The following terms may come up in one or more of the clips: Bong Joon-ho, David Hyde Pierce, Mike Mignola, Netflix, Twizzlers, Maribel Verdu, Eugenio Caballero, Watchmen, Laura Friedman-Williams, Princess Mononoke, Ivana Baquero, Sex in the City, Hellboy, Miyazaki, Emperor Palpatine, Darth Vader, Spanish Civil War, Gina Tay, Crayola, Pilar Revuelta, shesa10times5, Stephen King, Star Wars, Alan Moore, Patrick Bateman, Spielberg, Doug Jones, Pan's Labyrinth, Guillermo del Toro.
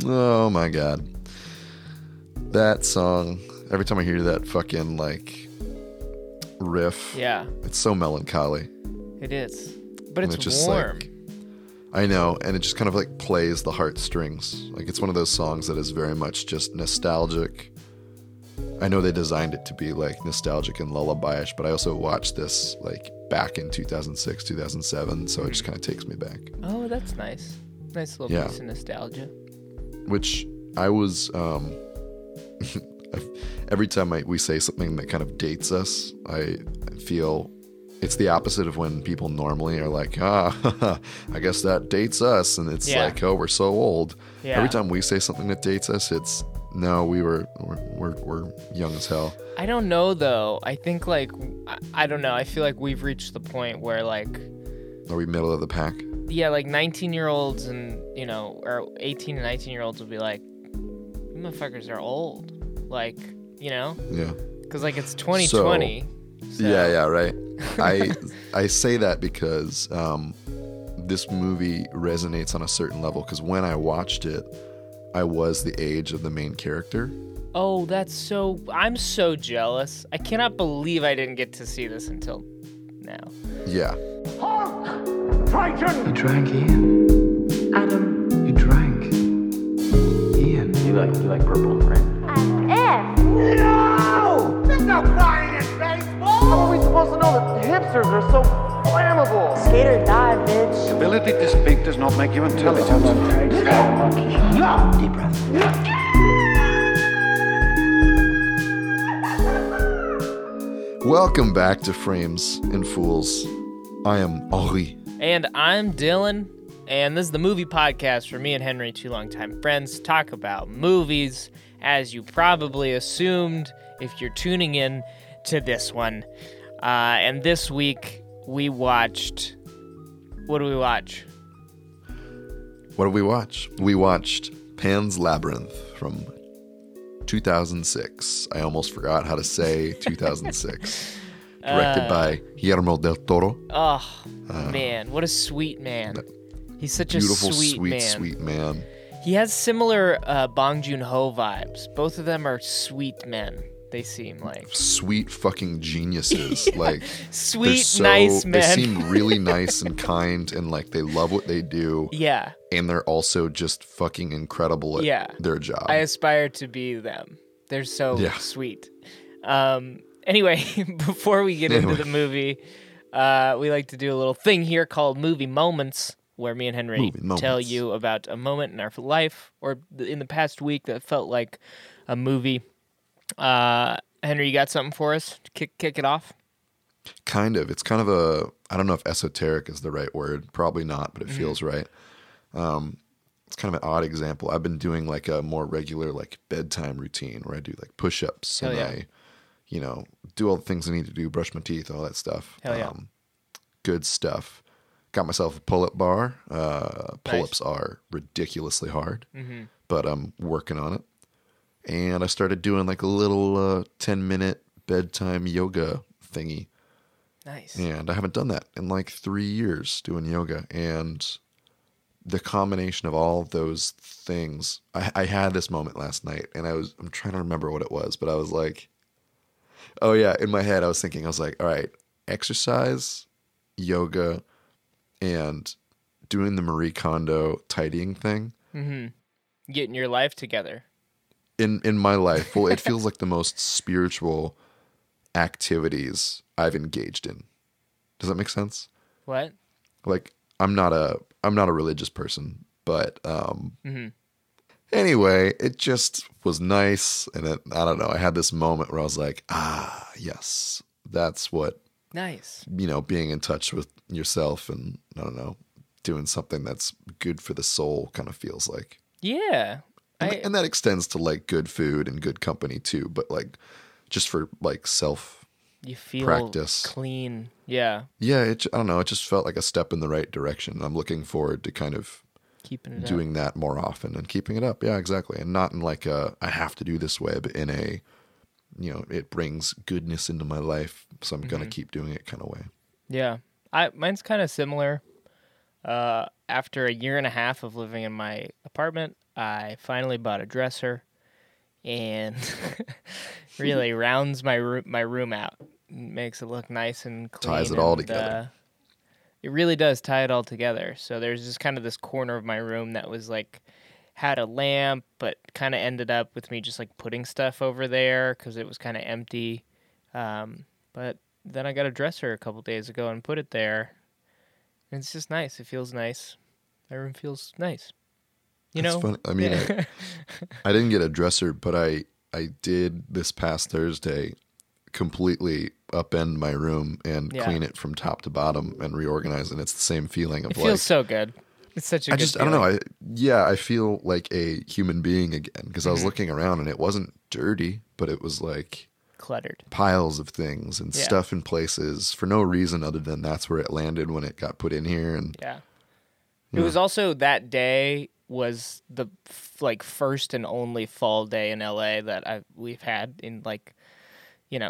Oh my God. That song, every time I hear that fucking like riff, yeah, it's so melancholy. It is. But it's just warm. Like, I know, and it just kind of like plays the heartstrings. Like it's one of those songs that is very much just nostalgic. I know they designed it to be like nostalgic and lullabyish, but I also watched this like back in 2006, 2007, so it just kind of takes me back. Oh, that's nice. Nice little piece of nostalgia. Which I was, every time we say something that kind of dates us, I feel it's the opposite of when people normally are like, I guess that dates us. And it's like, oh, we're so old. Yeah. Every time we say something that dates us, it's, no, we're young as hell. I don't know though. I think like I don't know. I feel like we've reached the point where like, are we middle of the pack? Yeah, like 19-year-olds and or 18 and 19-year-olds will be like, you motherfuckers are old, like Yeah. Because like it's 2020. So. Yeah, right. I say that because this movie resonates on a certain level because when I watched it, I was the age of the main character. Oh, that's so... I'm so jealous. I cannot believe I didn't get to see this until now. Yeah. Hulk! Triton! You drank, Ian. Adam. You drank. Ian. You like purple and red. I'm F. No! There's no crying in baseball! How are we supposed to know that hipsters are so flammable? Skate or die, bitch. The ability to speak does not make you intelligent. Deep breath. Welcome back to Frames and Fools. I am Henri. And I'm Dylan. And this is the movie podcast where me and Henry, two longtime friends, talk about movies, as you probably assumed if you're tuning in to this one. And this week we watched... What did we watch? We watched Pan's Labyrinth from 2006. I almost forgot how to say 2006. Directed by Guillermo del Toro. Oh, man. What a sweet man. He's such a sweet man. He has similar Bong Joon-ho vibes. Both of them are sweet men, they seem like. Sweet fucking geniuses. Like sweet, nice men. They seem really nice and kind and like they love what they do. Yeah. And they're also just fucking incredible at their job. I aspire to be them. They're so sweet. Anyway, before we get into the movie, we like to do a little thing here called Movie Moments, where me and Henry tell you about a moment in our life or in the past week that felt like a movie. Henry, you got something for us to kick it off? Kind of. It's kind of a, I don't know if esoteric is the right word. Probably not, but it feels right. It's kind of an odd example. I've been doing like a more regular like bedtime routine where I do like push-ups I, do all the things I need to do, brush my teeth, all that stuff. Good stuff. Got myself a pull-up bar. Pull-ups are ridiculously hard, but I'm working on it. And I started doing like a little 10-minute bedtime yoga thingy. Nice. And I haven't done that in like 3 years doing yoga. And the combination of all of those things, I had this moment last night and I'm trying to remember what it was, but I was like, oh yeah, in my head I was like, all right, exercise, yoga, and doing the Marie Kondo tidying thing. Getting your life together. In my life, well, it feels like the most spiritual activities I've engaged in. Does that make sense? What? Like I'm not a religious person, but anyway, it just was nice, and it, I don't know. I had this moment where I was like, ah, yes, that's what. Nice. Being in touch with yourself, and I don't know, doing something that's good for the soul kind of feels like. Yeah. And that extends to like good food and good company too, but like just for like self practice. You feel practice. Clean. Yeah. Yeah. I don't know. It just felt like a step in the right direction. I'm looking forward to kind of doing that more often and keeping it up. Yeah, exactly. And not in like a, I have to do this way, but in a, it brings goodness into my life. So I'm going to keep doing it kind of way. Yeah. Mine's kind of similar. After a year and a half of living in my apartment, I finally bought a dresser, and really rounds my room out. Makes it look nice and clean. Ties it all together. It really does tie it all together. So there's just kind of this corner of my room that was like had a lamp, but kind of ended up with me just like putting stuff over there because it was kind of empty. But then I got a dresser a couple days ago and put it there. And it's just nice. It feels nice. My room feels nice. You know? Funny. I mean, I didn't get a dresser, but I did this past Thursday completely upend my room and clean it from top to bottom and reorganize. And it's the same feeling of it like... It feels so good. It's such a good feeling. I don't know. I feel like a human being again because I was looking around and it wasn't dirty, but it was like... cluttered piles of things and stuff in places for no reason other than that's where it landed when it got put in here. And it was also that day was the first and only fall day in LA that we've had in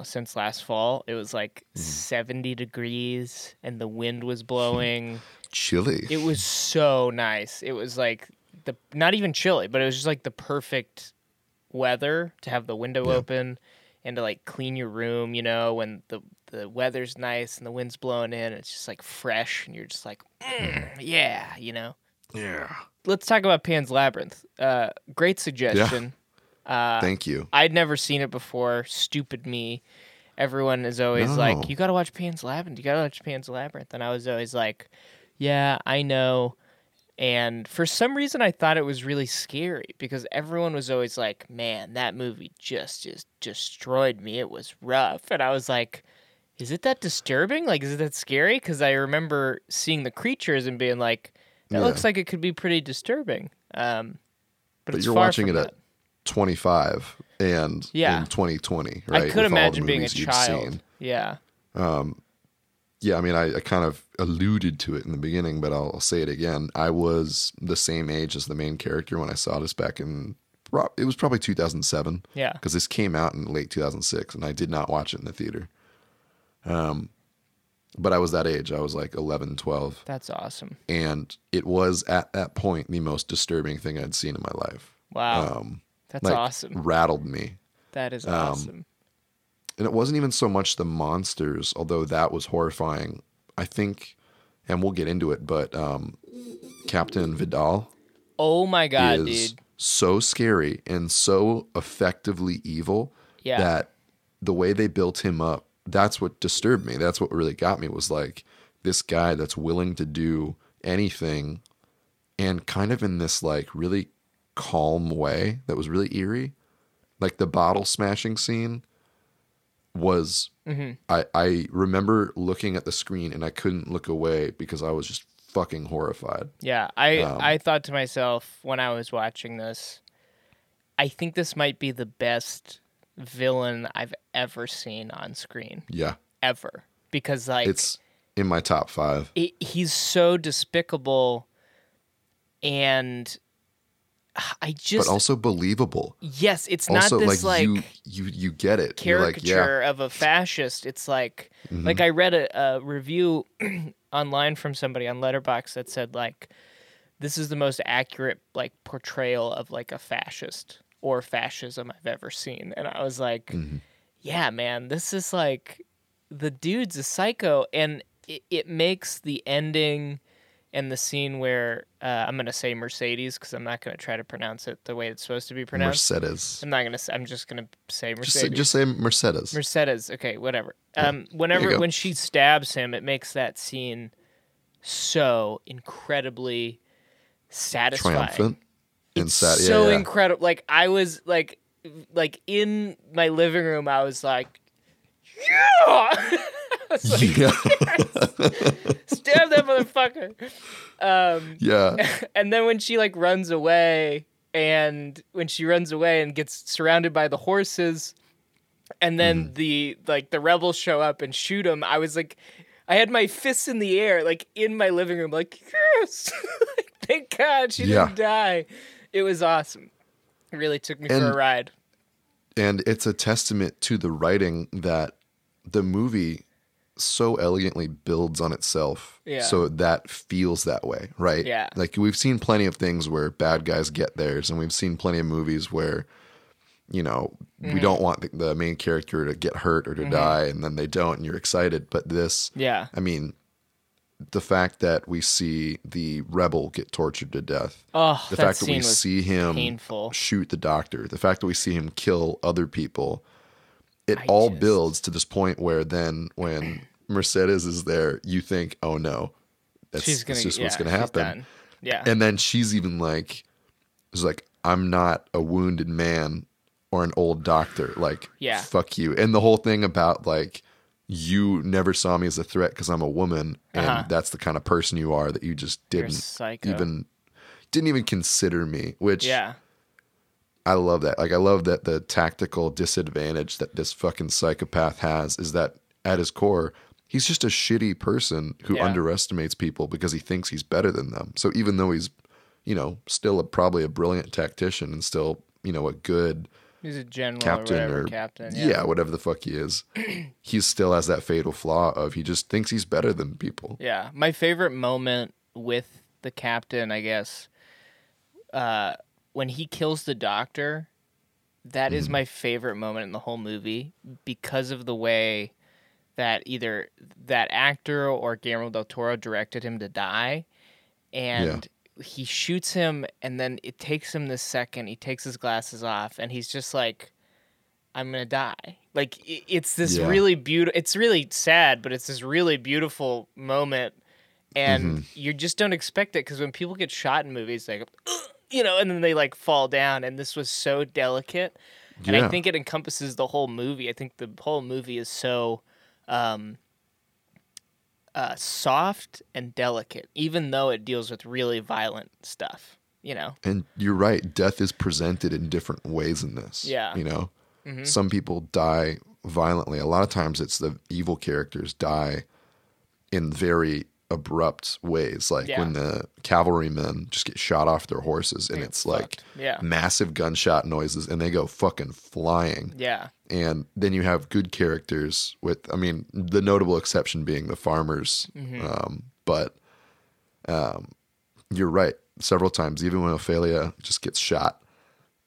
since last fall. It was 70 degrees and the wind was blowing. Chilly. It was so nice. It was not even chilly, but it was just the perfect weather to have the window open. And to clean your room, when the weather's nice and the wind's blowing in, it's just fresh, and you're just . Yeah. Let's talk about Pan's Labyrinth. Great suggestion. Yeah. Thank you. I'd never seen it before. Stupid me. Everyone is always you gotta watch Pan's Labyrinth. You gotta watch Pan's Labyrinth, and I was always yeah, I know. And for some reason, I thought it was really scary because everyone was always man, that movie just destroyed me. It was rough. And I was is it that disturbing? Is it that scary? Because I remember seeing the creatures and being that looks like it could be pretty disturbing. But you're watching it at 25 and in 2020, right? I could imagine being a child. Yeah. Yeah, I mean, I kind of alluded to it in the beginning, but I'll say it again. I was the same age as the main character when I saw this back in, it was probably 2007. Yeah. Because this came out in late 2006, and I did not watch it in the theater. But I was that age. I was 11, 12. That's awesome. And it was, at that point, the most disturbing thing I'd seen in my life. Wow. That's awesome. Rattled me. That is awesome. And it wasn't even so much the monsters, although that was horrifying. I think, and we'll get into it, but Captain Vidal. Oh my God, dude. So scary and so effectively evil that the way they built him up, that's what disturbed me. That's what really got me was this guy that's willing to do anything and kind of in this really calm way that was really eerie. The bottle smashing scene. Was I remember looking at the screen and I couldn't look away because I was just fucking horrified. Yeah, I thought to myself when I was watching this, I think this might be the best villain I've ever seen on screen. Yeah, ever, because it's in my top 5. He's so despicable, and I just, but also believable. Yes, it's not also, this you get it caricature of a fascist. It's I read a review online from somebody on Letterboxd that said this is the most accurate portrayal of a fascist or fascism I've ever seen, and I was yeah, man, this is the dude's a psycho, and it makes the ending. And the scene where I'm going to say Mercedes because I'm not going to try to pronounce it the way it's supposed to be pronounced. Mercedes. I'm just going to say Mercedes. Just say Mercedes. Mercedes. Okay, whatever. When she stabs him, it makes that scene so incredibly satisfying. Triumphant. So incredible. I was in my living room, I was yeah. Stab that motherfucker. And then when she runs away and gets surrounded by the horses, and then the rebels show up and shoot him, I was I had my fists in the air in my living room yes. Thank God she didn't die. It was awesome. It really took me for a ride. And it's a testament to the writing that the movie so elegantly builds on itself. Yeah. So that feels that way, right? Yeah. Like, we've seen plenty of things where bad guys get theirs, and we've seen plenty of movies where, you know, mm-hmm. we don't want the main character to get hurt or to mm-hmm. die, and then they don't, and you're excited. But this, yeah, I mean, the fact that we see the rebel get tortured to death, the fact that we see him painful. Shoot the doctor, the fact that we see him kill other people, it all builds to this point where then when Mercedes is there, you think, oh no, that's just what's going to happen. Yeah. And then she's even like, it's like, I'm not a wounded man or an old doctor. Like, yeah. fuck you. And the whole thing about like, you never saw me as a threat because I'm a woman, and uh-huh. that's the kind of person you are, that you just didn't even consider me, which yeah. I love that. Like, I love that the tactical disadvantage that this fucking psychopath has is that at his core, he's just a shitty person who yeah. underestimates people because he thinks he's better than them. So even though he's, you know, still probably a brilliant tactician and still, you know, a good... He's a general captain. Yeah. yeah, whatever the fuck he is. He still has that fatal flaw of he just thinks he's better than people. Yeah. My favorite moment with the captain, I guess, when he kills the doctor, that is my favorite moment in the whole movie because of the way that either that actor or Guillermo del Toro directed him to die. And... yeah. He shoots him, and then it takes him this second. He takes his glasses off, and he's just like, I'm going to die. Like, it's this yeah. really beautiful... It's really sad, but it's this really beautiful moment, and you just don't expect it, because when people get shot in movies, they go, you know, and then they, like, fall down, and this was so delicate, and I think it encompasses the whole movie. I think the whole movie is so... soft and delicate, even though it deals with really violent stuff, you know? And you're right. Death is presented in different ways in this. Yeah. You know? Mm-hmm. Some people die violently. A lot of times it's the evil characters die in very abrupt ways. Like when the cavalrymen just get shot off their horses and it's like massive gunshot noises and they go fucking flying. Yeah. And then you have good characters with, I mean, the notable exception being the farmers. But you're right. Several times, even when Ophelia just gets shot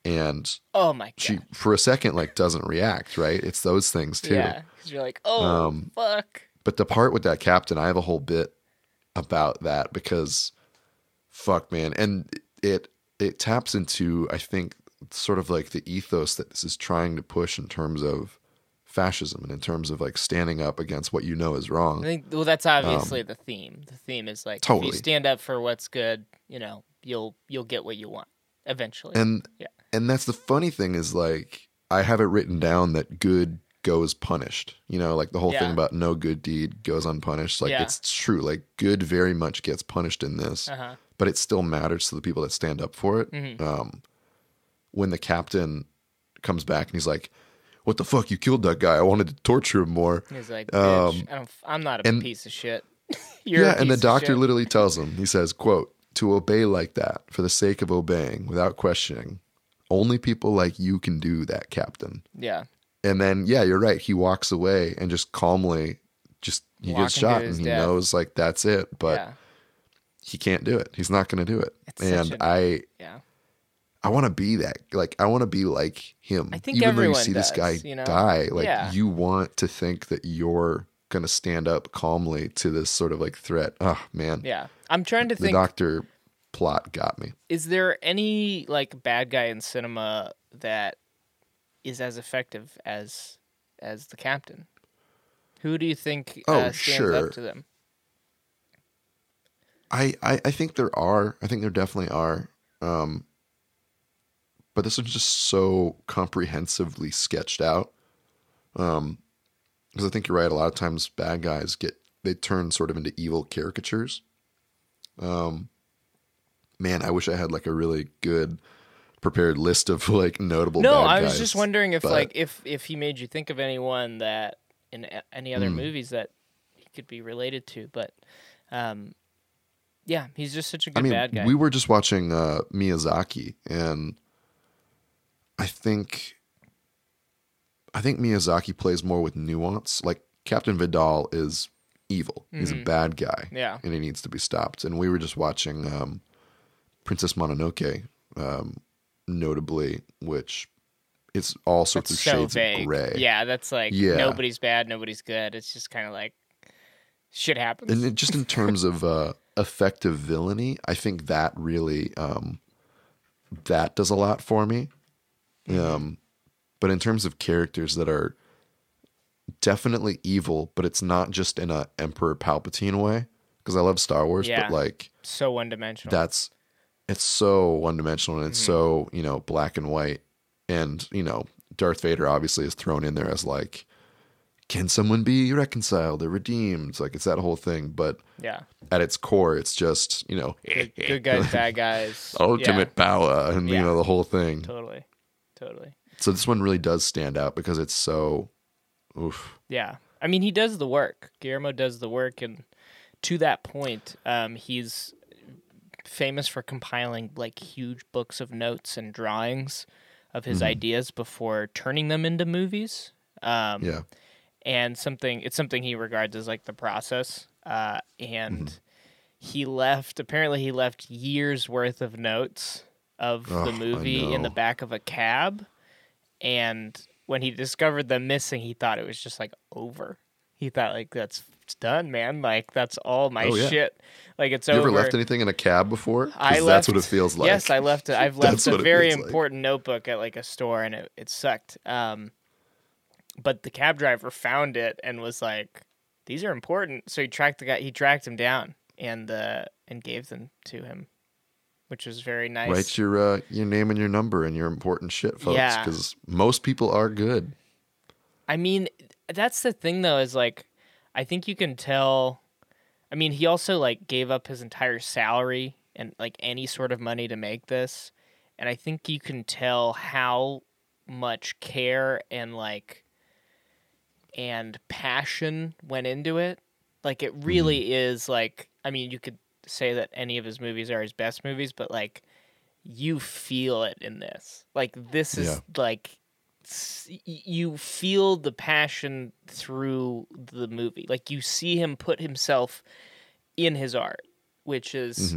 and oh my God, she for a second like doesn't react, right? It's those things too. Yeah, because you're like, oh fuck. But the part with that captain, I have a whole bit about that because fuck, man. And it taps into, I think, sort of like the ethos that this is trying to push in terms of fascism and in terms of like standing up against what you know is wrong. I think, well, that's obviously the theme. The theme is like, if you stand up for what's good, you know, you'll get what you want eventually. And that's the funny thing is like, I have it written down that good goes punished, you know, like the whole thing about no good deed goes unpunished. Like it's true. Like good very much gets punished in this, but it still matters to the people that stand up for it. When the captain comes back and he's like, what the fuck? You killed that guy. I wanted to torture him more. He's like, bitch, I'm not a piece of shit. And the doctor literally tells him, he says, quote, to obey like that for the sake of obeying without questioning, only people like you can do that, Captain. Yeah. And then, yeah, you're right. He walks away and just calmly, gets shot and he knows like that's it, but he can't do it. He's not going to do it. It's I want to be that. Like, I want to be like him. I think even though you see this guy die, like you want to think that you're going to stand up calmly to this sort of like threat. Oh man. Yeah. I'm trying to think. The doctor plot got me. Is there any like bad guy in cinema that is as effective as the captain? Who do you think stands up to them? I think there are. I think there definitely are. But this one's just so comprehensively sketched out. Because I think you're right. A lot of times bad guys they turn sort of into evil caricatures. Man, I wish I had like a really good prepared list of like notable bad guys. No, I was just wondering if he made you think of anyone that in any other movies that he could be related to, but he's just such a good bad guy. We were just watching Miyazaki, and I think Miyazaki plays more with nuance. Like Captain Vidal is evil. Mm-hmm. He's a bad guy. Yeah. And he needs to be stopped. And we were just watching Princess Mononoke, notably, which it's all sorts that's of so shades vague. Of gray. Yeah, that's like nobody's bad, nobody's good. It's just kind of like shit happens. And it, just in terms of effective villainy, I think that really that does a lot for me. But in terms of characters that are definitely evil, but it's not just in a Emperor Palpatine way, because I love Star Wars, but like so one-dimensional. It's so one-dimensional, and it's so, you know, black and white. And, you know, Darth Vader obviously is thrown in there as like, can someone be reconciled or redeemed? Like, it's that whole thing. But at its core, it's just, you know, good guys, bad guys, ultimate power, and you know, the whole thing. Totally. So this one really does stand out because it's so, Yeah. I mean, he does the work. Guillermo does the work. And to that point, he's famous for compiling like huge books of notes and drawings of his ideas before turning them into movies. And it's something he regards as like the process. He left years worth of notes of the movie in the back of a cab. And when he discovered them missing, he thought it was just like over. He thought like, that's done, man. Like, that's all my shit. Like, it's over. You ever left anything in a cab before? That's what it feels like. Yes, I left it. I've left a very important notebook at like a store, and it sucked. But the cab driver found it and was like, "These are important." So he tracked the guy. He tracked him down and gave them to him, which was very nice. Write your name and your number and your important shit, folks, because most people are good. I mean, that's the thing though, is like, I think you can tell. I mean, he also like gave up his entire salary and like any sort of money to make this, and I think you can tell how much care and like and passion went into it. Like, it really is like, I mean, you could say that any of his movies are his best movies, but like, you feel it in this. Like, this is like, you feel the passion through the movie. Like, you see him put himself in his art, which is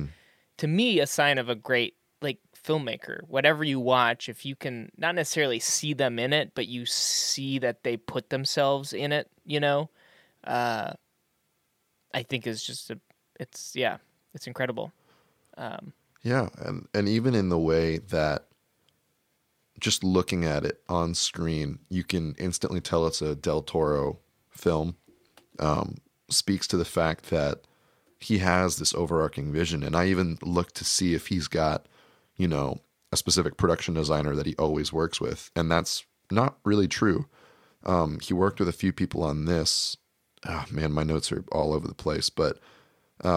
to me a sign of a great like filmmaker. Whatever you watch, if you can not necessarily see them in it, but you see that they put themselves in it, you know, I think is just it's incredible. And even in the way that, just looking at it on screen, you can instantly tell it's a Del Toro film. Speaks to the fact that he has this overarching vision. And I even looked to see if he's got, you know, a specific production designer that he always works with. And that's not really true. He worked with a few people on this. Oh, man, my notes are all over the place. But, they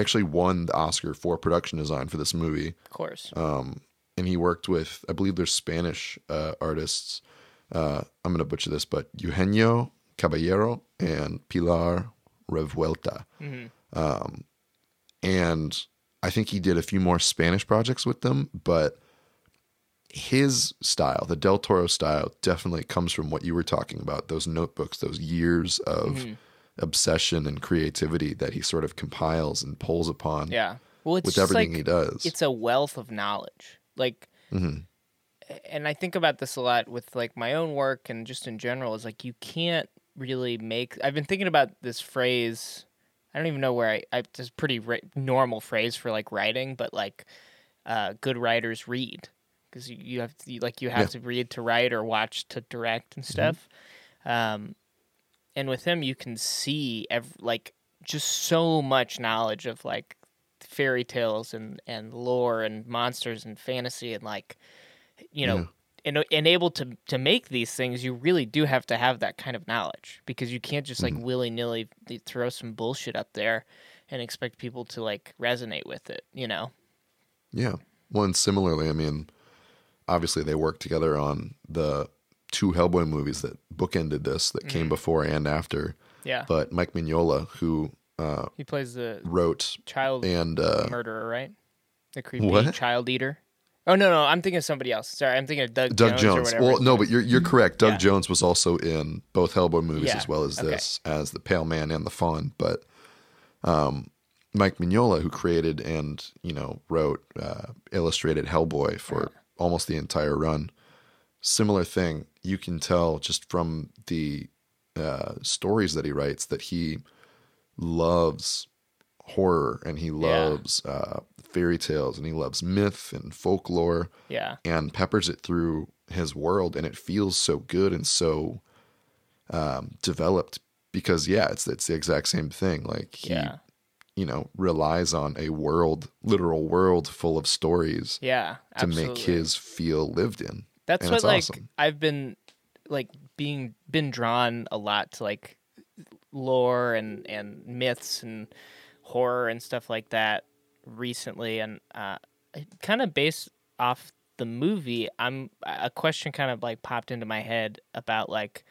actually won the Oscar for production design for this movie. Of course. And he worked with, I believe they're Spanish artists. I'm going to butcher this, but Eugenio Caballero and Pilar Revuelta. And I think he did a few more Spanish projects with them, but his style, the Del Toro style, definitely comes from what you were talking about, those notebooks, those years of obsession and creativity that he sort of compiles and pulls upon with everything like, he does. It's a wealth of knowledge. Like, and I think about this a lot with like my own work and just in general, is like, you can't really make, I've been thinking about this phrase. I don't even know where I it's a pretty normal phrase for like writing, but like, good writers read, because you have to, like, you have to read to write or watch to direct and stuff. And with him, you can see like just so much knowledge of like fairy tales and lore and monsters and fantasy and like, you know, and able to make these things, you really do have to have that kind of knowledge, because you can't just like willy-nilly throw some bullshit up there and expect people to like resonate with it, you know? Yeah. Well, and similarly, I mean, obviously they worked together on the two Hellboy movies that bookended this, that came before and after. Yeah. But Mike Mignola, who he plays the child murderer, right? The creepy child eater. Oh, no, I'm thinking of somebody else. Sorry, I'm thinking of Doug Jones. Or whatever. Well, no, but you're correct. Doug Jones was also in both Hellboy movies as well as this, as the Pale Man and the Fawn. But Mike Mignola, who created and wrote, illustrated Hellboy for almost the entire run, similar thing. You can tell just from the stories that he writes that he loves horror and he loves fairy tales and he loves myth and folklore and peppers it through his world, and it feels so good and so developed because it's the exact same thing. Like he relies on a world, literal world full of stories to make his feel lived in. That's what, like, awesome. I've been like been drawn a lot to like lore and myths and horror and stuff like that recently, and kind of based off the movie, a question kind of like popped into my head about like,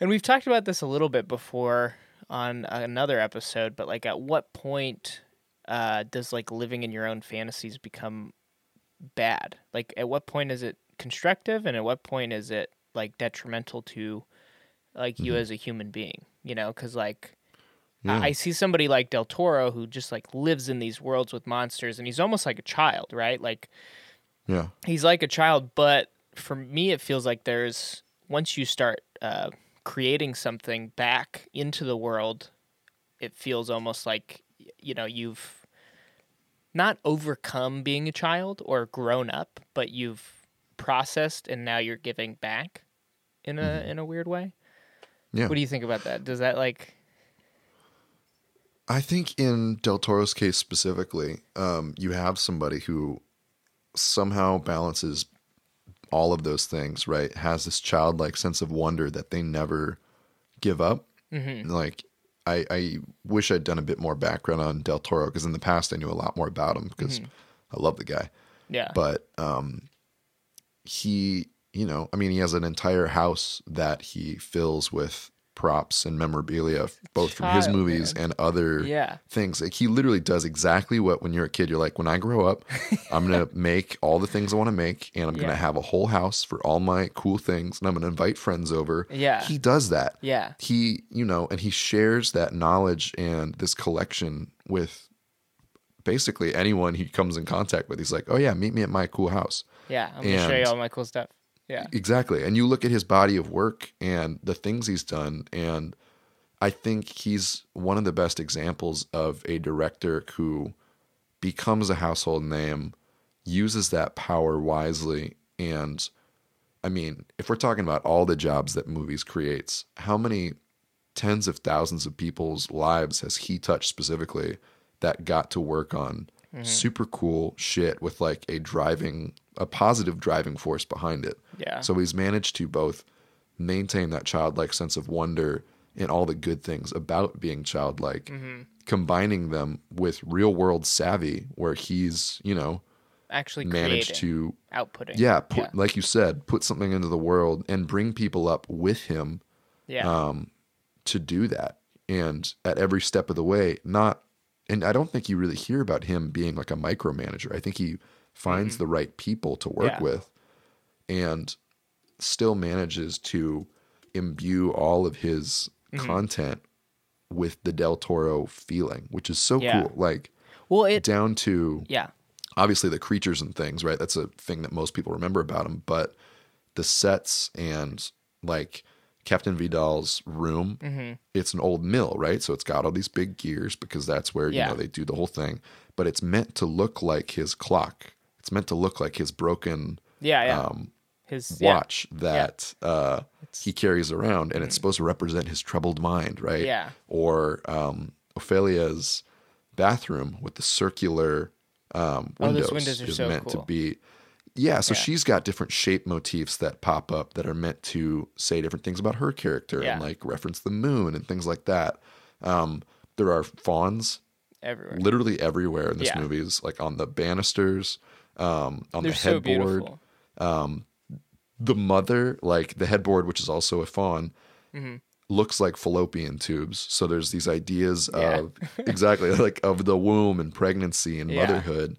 and we've talked about this a little bit before on another episode, but like at what point does like living in your own fantasies become bad? Like at what point is it constructive and at what point is it like detrimental to like you as a human being, because like I see somebody like Del Toro who just like lives in these worlds with monsters, and he's almost like a child, right? Like, he's like a child. But for me, it feels like there's, once you start creating something back into the world, it feels almost like, you've not overcome being a child or grown up, but you've processed and now you're giving back in a weird way. Yeah. What do you think about that? Does that like... I think in Del Toro's case specifically, you have somebody who somehow balances all of those things, right? Has this childlike sense of wonder that they never give up. Mm-hmm. Like, I wish I'd done a bit more background on Del Toro, because in the past I knew a lot more about him because I love the guy. Yeah. But he, he has an entire house that he fills with props and memorabilia, both from his movies and other things. Like, he literally does exactly what, when you're a kid, you're like, when I grow up, I'm going to make all the things I want to make, and I'm going to have a whole house for all my cool things, and I'm going to invite friends over. Yeah. He does that. Yeah. He, and he shares that knowledge and this collection with basically anyone he comes in contact with. He's like, oh yeah, meet me at my cool house. Yeah. I'm going to show you all my cool stuff. Yeah, exactly. And you look at his body of work and the things he's done, and I think he's one of the best examples of a director who becomes a household name, uses that power wisely. And I mean, if we're talking about all the jobs that movies creates, how many tens of thousands of people's lives has he touched specifically that got to work on super cool shit with like a positive driving force behind it. Yeah. So he's managed to both maintain that childlike sense of wonder and all the good things about being childlike, combining them with real world savvy, where he's, actually managed to outputting. Yeah, like you said, put something into the world and bring people up with him to do that. And at every step of the way, and I don't think you really hear about him being like a micromanager. I think he finds the right people to work with and still manages to imbue all of his content with the Del Toro feeling, which is so cool. Like, down to obviously the creatures and things, right? That's a thing that most people remember about him, but the sets and like Captain Vidal's room, it's an old mill, right? So it's got all these big gears because that's where, they do the whole thing. But it's meant to look like his clock. It's meant to look like his broken his watch that he carries around. And it's supposed to represent his troubled mind, right? Yeah. Or Ophelia's bathroom with the circular windows. Those windows are so meant cool. to be... Yeah, so she's got different shape motifs that pop up that are meant to say different things about her character and like reference the moon and things like that. There are fawns everywhere, literally everywhere in this movies, like on the banisters, on the headboard. So the mother, like the headboard, which is also a fawn, looks like fallopian tubes. So there's these ideas of of the womb and pregnancy and motherhood.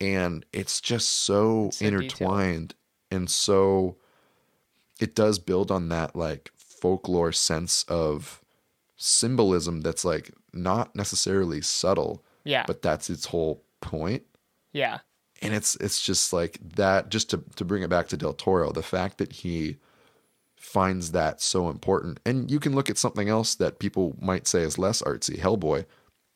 And it's just so intertwined. And so it does build on that like folklore sense of symbolism that's like not necessarily subtle. Yeah. But that's its whole point. Yeah. And it's just like that, just to bring it back to Del Toro, the fact that he finds that so important. And you can look at something else that people might say is less artsy, Hellboy.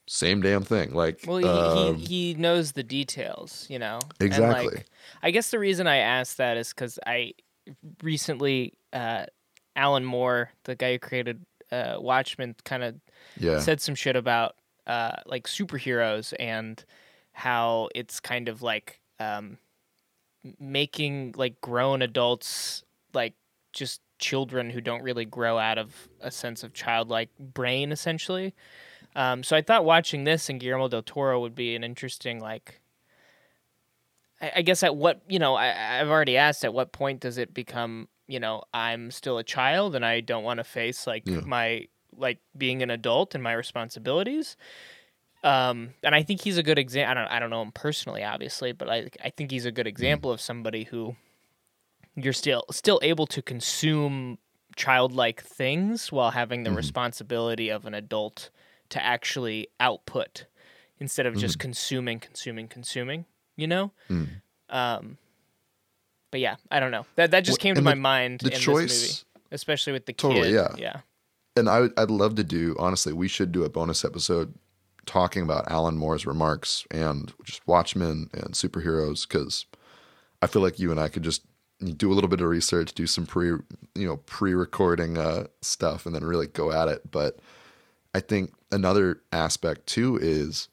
Same damn thing. Like, well, he knows the details, you know? Exactly. And like, I guess the reason I asked that is because I recently, Alan Moore, the guy who created Watchmen, kind of said some shit about like superheroes and how it's kind of like making like grown adults like just children who don't really grow out of a sense of childlike brain, essentially. So I thought watching this and Guillermo del Toro would be an interesting, like, I guess at what, you know, I've already asked at what point does it become, you know, I'm still a child and I don't want to face like my, like being an adult and my responsibilities. And I think he's a good example. I don't know him personally, obviously, but I think he's a good example of somebody who you're still able to consume childlike things while having the responsibility of an adult to actually output instead of just consuming, you know? But yeah, I don't know. That just came to my mind in this movie, especially with the kid. Yeah. And I'd love to do, honestly, we should do a bonus episode talking about Alan Moore's remarks and just Watchmen and superheroes, because I feel like you and I could just do a little bit of research, do some pre-recording stuff, and then really go at it. But I think another aspect too is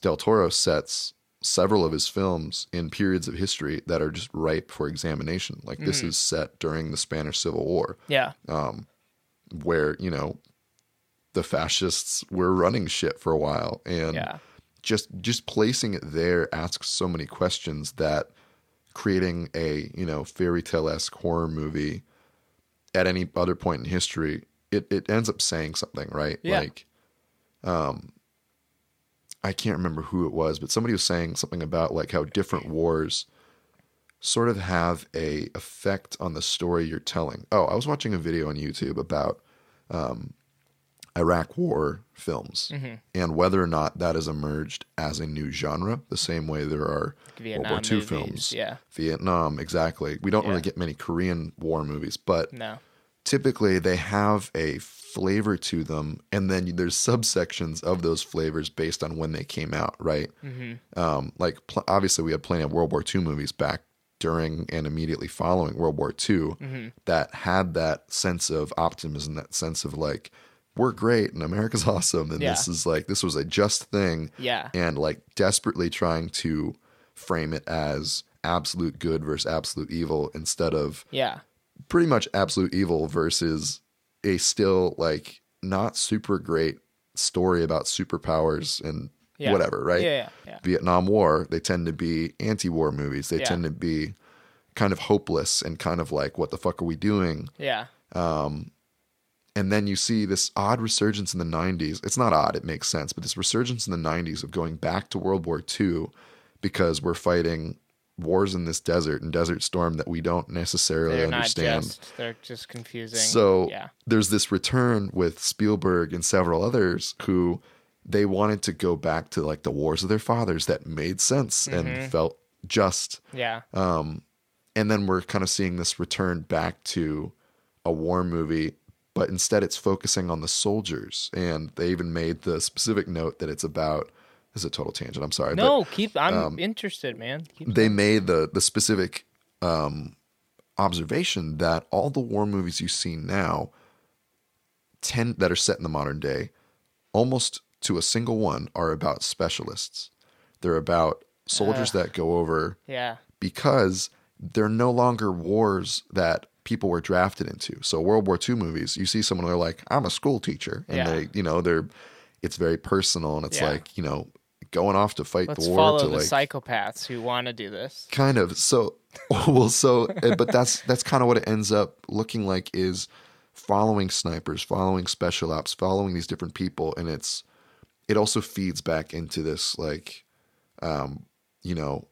Del Toro sets several of his films in periods of history that are just ripe for examination. Like this is set during the Spanish Civil War. Yeah. Where, you know, the fascists were running shit for a while, and just placing it there asks so many questions that creating a, you know, fairy tale-esque horror movie at any other point in history, it ends up saying something, right? Yeah. Like, I can't remember who it was, but somebody was saying something about like how different wars sort of have a effect on the story you're telling. Oh, I was watching a video on YouTube about Iraq War films and whether or not that has emerged as a new genre, the same way there are World War II films. Yeah. Vietnam, exactly. We don't really get many Korean War movies, but typically they have a flavor to them, and then there's subsections of those flavors based on when they came out, right? Like, obviously, we had plenty of World War II movies back during and immediately following World War II that had that sense of optimism, that sense of like, we're great and America's awesome, and this is like, this was a just thing, and like desperately trying to frame it as absolute good versus absolute evil instead of pretty much absolute evil versus a still like not super great story about superpowers and whatever, right? Vietnam War, they tend to be anti-war movies. They tend to be kind of hopeless and kind of like, what the fuck are we doing? And then you see this odd resurgence in the 90s. It's not odd, it makes sense. But this resurgence in the 90s of going back to World War II because we're fighting wars in this desert and Desert Storm that we don't necessarily understand. They're just confusing. So there's this return with Spielberg and several others who they wanted to go back to like the wars of their fathers that made sense and felt just. And then we're kind of seeing this return back to a war movie, but instead it's focusing on the soldiers. And they even made the specific note that it's about, this is a total tangent, I'm sorry. No, but, I'm interested, man. They made the specific observation that all the war movies you see now, 10 that are set in the modern day, almost to a single one are about specialists. They're about soldiers that go over because they're no longer wars that people were drafted into. So World War II movies, you see someone, they're like, I'm a school teacher. And they, you know, it's very personal, and it's like, you know, going off to fight the war. Let's follow the psychopaths who want to do this. Kind of. So, but that's kind of what it ends up looking like, is following snipers, following special ops, following these different people. And it also feeds back into this like you know,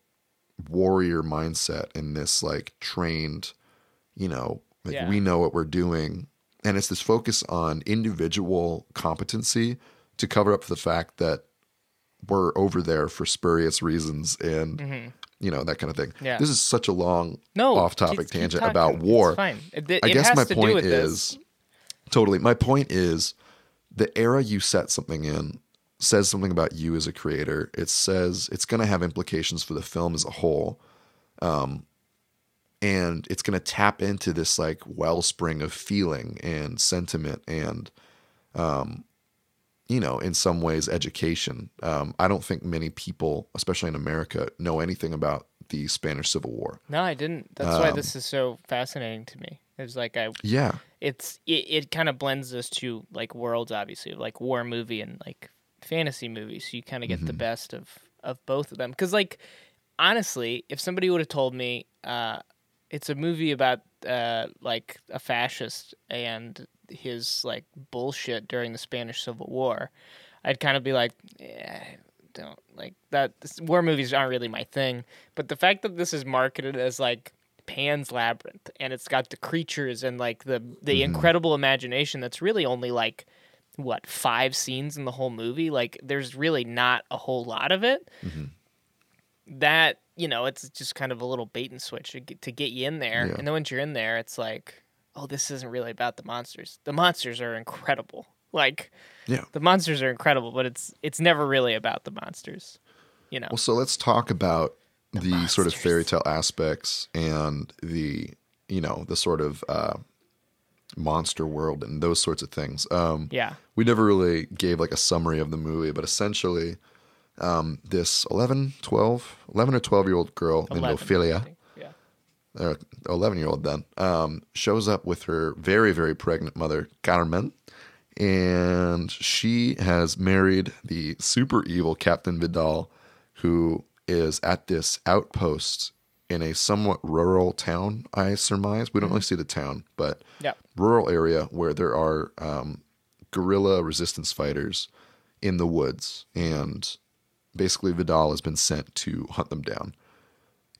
warrior mindset and this like trained, you know, like we know what we're doing. And it's this focus on individual competency to cover up for the fact that we're over there for spurious reasons and, you know, that kind of thing. Yeah. This is such a long off-topic tangent about war. It's fine. My point is the era you set something in says something about you as a creator. It says it's going to have implications for the film as a whole. And it's going to tap into this like wellspring of feeling and sentiment and, you know, in some ways education. I don't think many people, especially in America, know anything about the Spanish Civil War. No, I didn't. That's why this is so fascinating to me. It's like it kind of blends us to like worlds, obviously, like war movie and like fantasy movies. So you kind of get the best of both of them. Because like, honestly, if somebody would have told me it's a movie about like a fascist and his like bullshit during the Spanish Civil War, I'd kind of be like, yeah, don't like that. War movies aren't really my thing. But the fact that this is marketed as like Pan's Labyrinth and it's got the creatures and like the incredible imagination that's really only like what, 5 scenes in the whole movie, like there's really not a whole lot of it, that, you know, it's just kind of a little bait and switch to get you in there. And then once you're in there, it's like, oh, this isn't really about the monsters. The monsters are incredible. Like, the monsters are incredible, but it's never really about the monsters, you know? Well, so let's talk about the sort of fairy tale aspects and the, you know, the sort of monster world and those sorts of things. We never really gave like a summary of the movie, but essentially this 11 or 12-year-old girl named Ophelia, 11-year-old then, shows up with her very, very pregnant mother, Carmen, and she has married the super evil Captain Vidal, who is at this outpost in a somewhat rural town, I surmise. We don't really see the town, but rural area where there are guerrilla resistance fighters in the woods. And basically Vidal has been sent to hunt them down.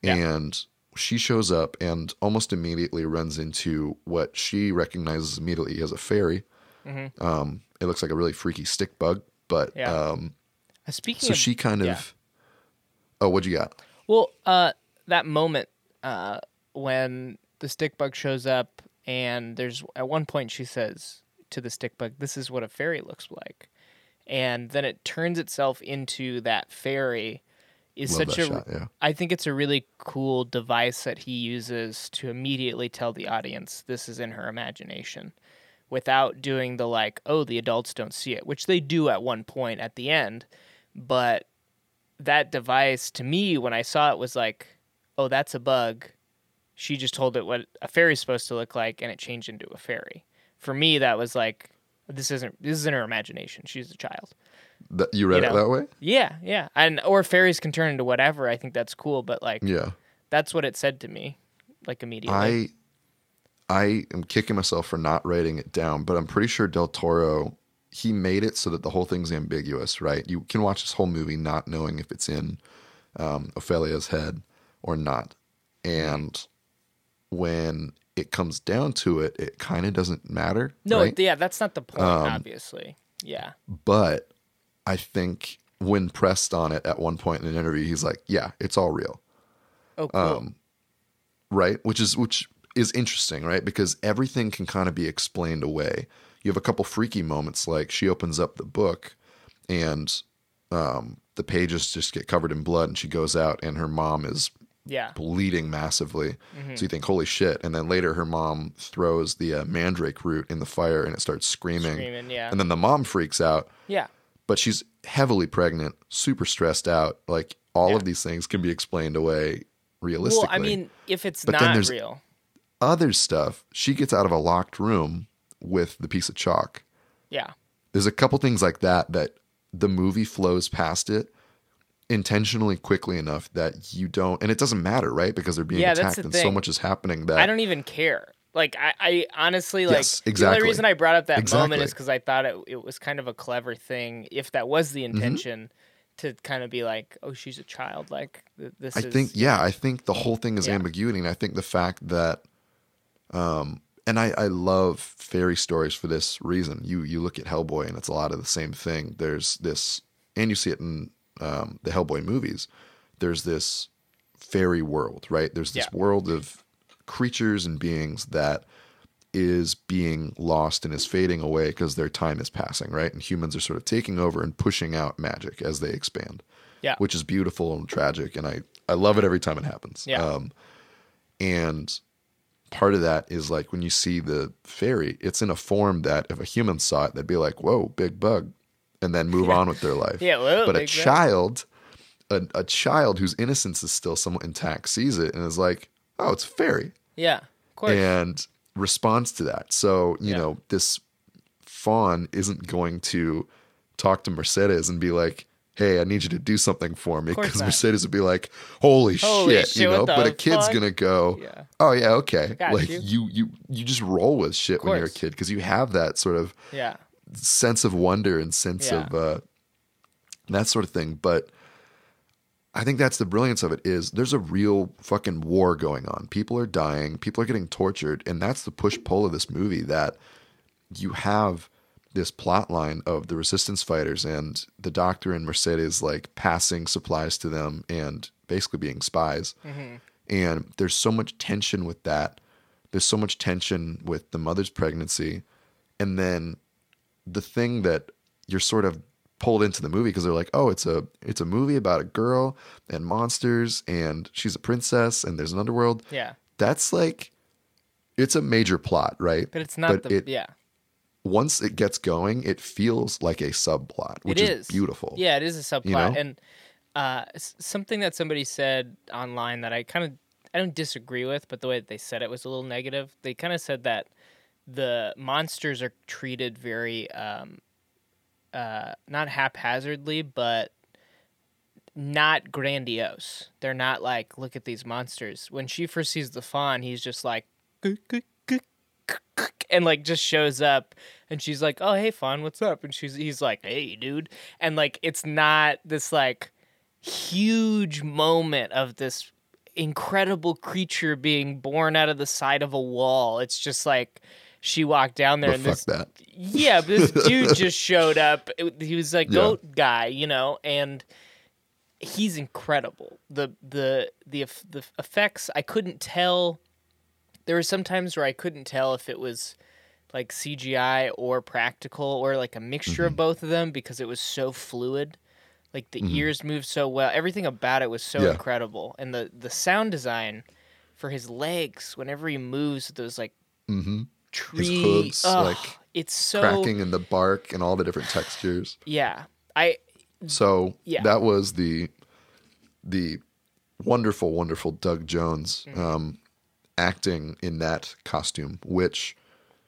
And she shows up and almost immediately runs into what she recognizes immediately as a fairy. It looks like a really freaky stick bug, but Oh, what'd you got? Well, that moment when the stick bug shows up, and there's at one point she says to the stick bug, "This is what a fairy looks like," and then it turns itself into that fairy. I think it's a really cool device that he uses to immediately tell the audience this is in her imagination without doing the like, oh, the adults don't see it, which they do at one point at the end. But that device to me, when I saw it, was like, oh, that's a bug. She just told it what a fairy's supposed to look like, and it changed into a fairy. For me, that was like, this isn't her imagination. She's a child. You read it that way? Yeah, yeah. And or fairies can turn into whatever. I think that's cool, but like that's what it said to me, like immediately. I am kicking myself for not writing it down, but I'm pretty sure Del Toro, he made it so that the whole thing's ambiguous, right? You can watch this whole movie not knowing if it's in Ophelia's head or not. And when it comes down to it, it kind of doesn't matter. No, right? Yeah, that's not the point, obviously. Yeah. But I think when pressed on it at one point in an interview, he's like, yeah, it's all real. Oh, cool. Right? Which is interesting, right? Because everything can kind of be explained away. You have a couple freaky moments, like she opens up the book and the pages just get covered in blood and she goes out and her mom is bleeding massively. So you think, holy shit. And then later her mom throws the mandrake root in the fire and it starts screaming. And then the mom freaks out. Yeah. But she's heavily pregnant, super stressed out. Like all of these things can be explained away realistically. Well, I mean, if it's not real. Other stuff. She gets out of a locked room with the piece of chalk. Yeah. There's a couple things like that the movie flows past it intentionally quickly enough that you don't, and it doesn't matter, right? Because they're being attacked and so much is happening that I don't even care. Like, I honestly, like, the only reason I brought up that moment is because I thought it was kind of a clever thing, if that was the intention, to kind of be like, oh, she's a child. Like this. I think the whole thing is ambiguity, and I think the fact that, and I love fairy stories for this reason. You look at Hellboy, and it's a lot of the same thing. There's this, and you see it in the Hellboy movies. There's this fairy world, right? There's this world of creatures and beings that is being lost and is fading away because their time is passing, right? And humans are sort of taking over and pushing out magic as they expand, which is beautiful and tragic. And I love it every time it happens. Yeah. And part of that is like when you see the fairy, it's in a form that if a human saw it, they'd be like, whoa, big bug, and then move on with their life. But a child, a child whose innocence is still somewhat intact sees it and is like, oh, it's a fairy. Yeah, of course. And responds to that. So, you know, this fawn isn't going to talk to Mercedes and be like, hey, I need you to do something for me. Because Mercedes would be like, holy shit, you know, but a kid's going to go, oh yeah, okay. Like you just roll with shit when you're a kid. Cause you have that sort of sense of wonder and sense of, that sort of thing. But I think that's the brilliance of it is there's a real fucking war going on. People are dying. People are getting tortured. And that's the push-pull of this movie, that you have this plot line of the resistance fighters and the doctor and Mercedes like passing supplies to them and basically being spies. Mm-hmm. And there's so much tension with that. There's so much tension with the mother's pregnancy. And then the thing that you're sort of pulled into the movie because they're like, oh, it's a movie about a girl and monsters and she's a princess and there's an underworld. Yeah. That's like, it's a major plot, right? But it's not, once it gets going, it feels like a subplot, which is beautiful. Yeah, it is a subplot. You know? And something that somebody said online that I don't disagree with, but the way that they said it was a little negative. They kind of said that the monsters are treated very, not haphazardly, but not grandiose. They're not like, look at these monsters. When she first sees the fawn, he's just like, and like just shows up, and she's like, oh, hey, fawn, what's up? And he's like, hey, dude. And like, it's not this like huge moment of this incredible creature being born out of the side of a wall. It's just like, she walked down there, but this dude just showed up. He was like goat guy, you know, and he's incredible. The effects, I couldn't tell. There were some times where I couldn't tell if it was like CGI or practical or like a mixture of both of them because it was so fluid. Like the ears moved so well. Everything about it was so incredible, and the sound design for his legs whenever he moves, those like. Mm-hmm. His hooves, it's so cracking in the bark and all the different textures. That was the wonderful, wonderful Doug Jones acting in that costume, which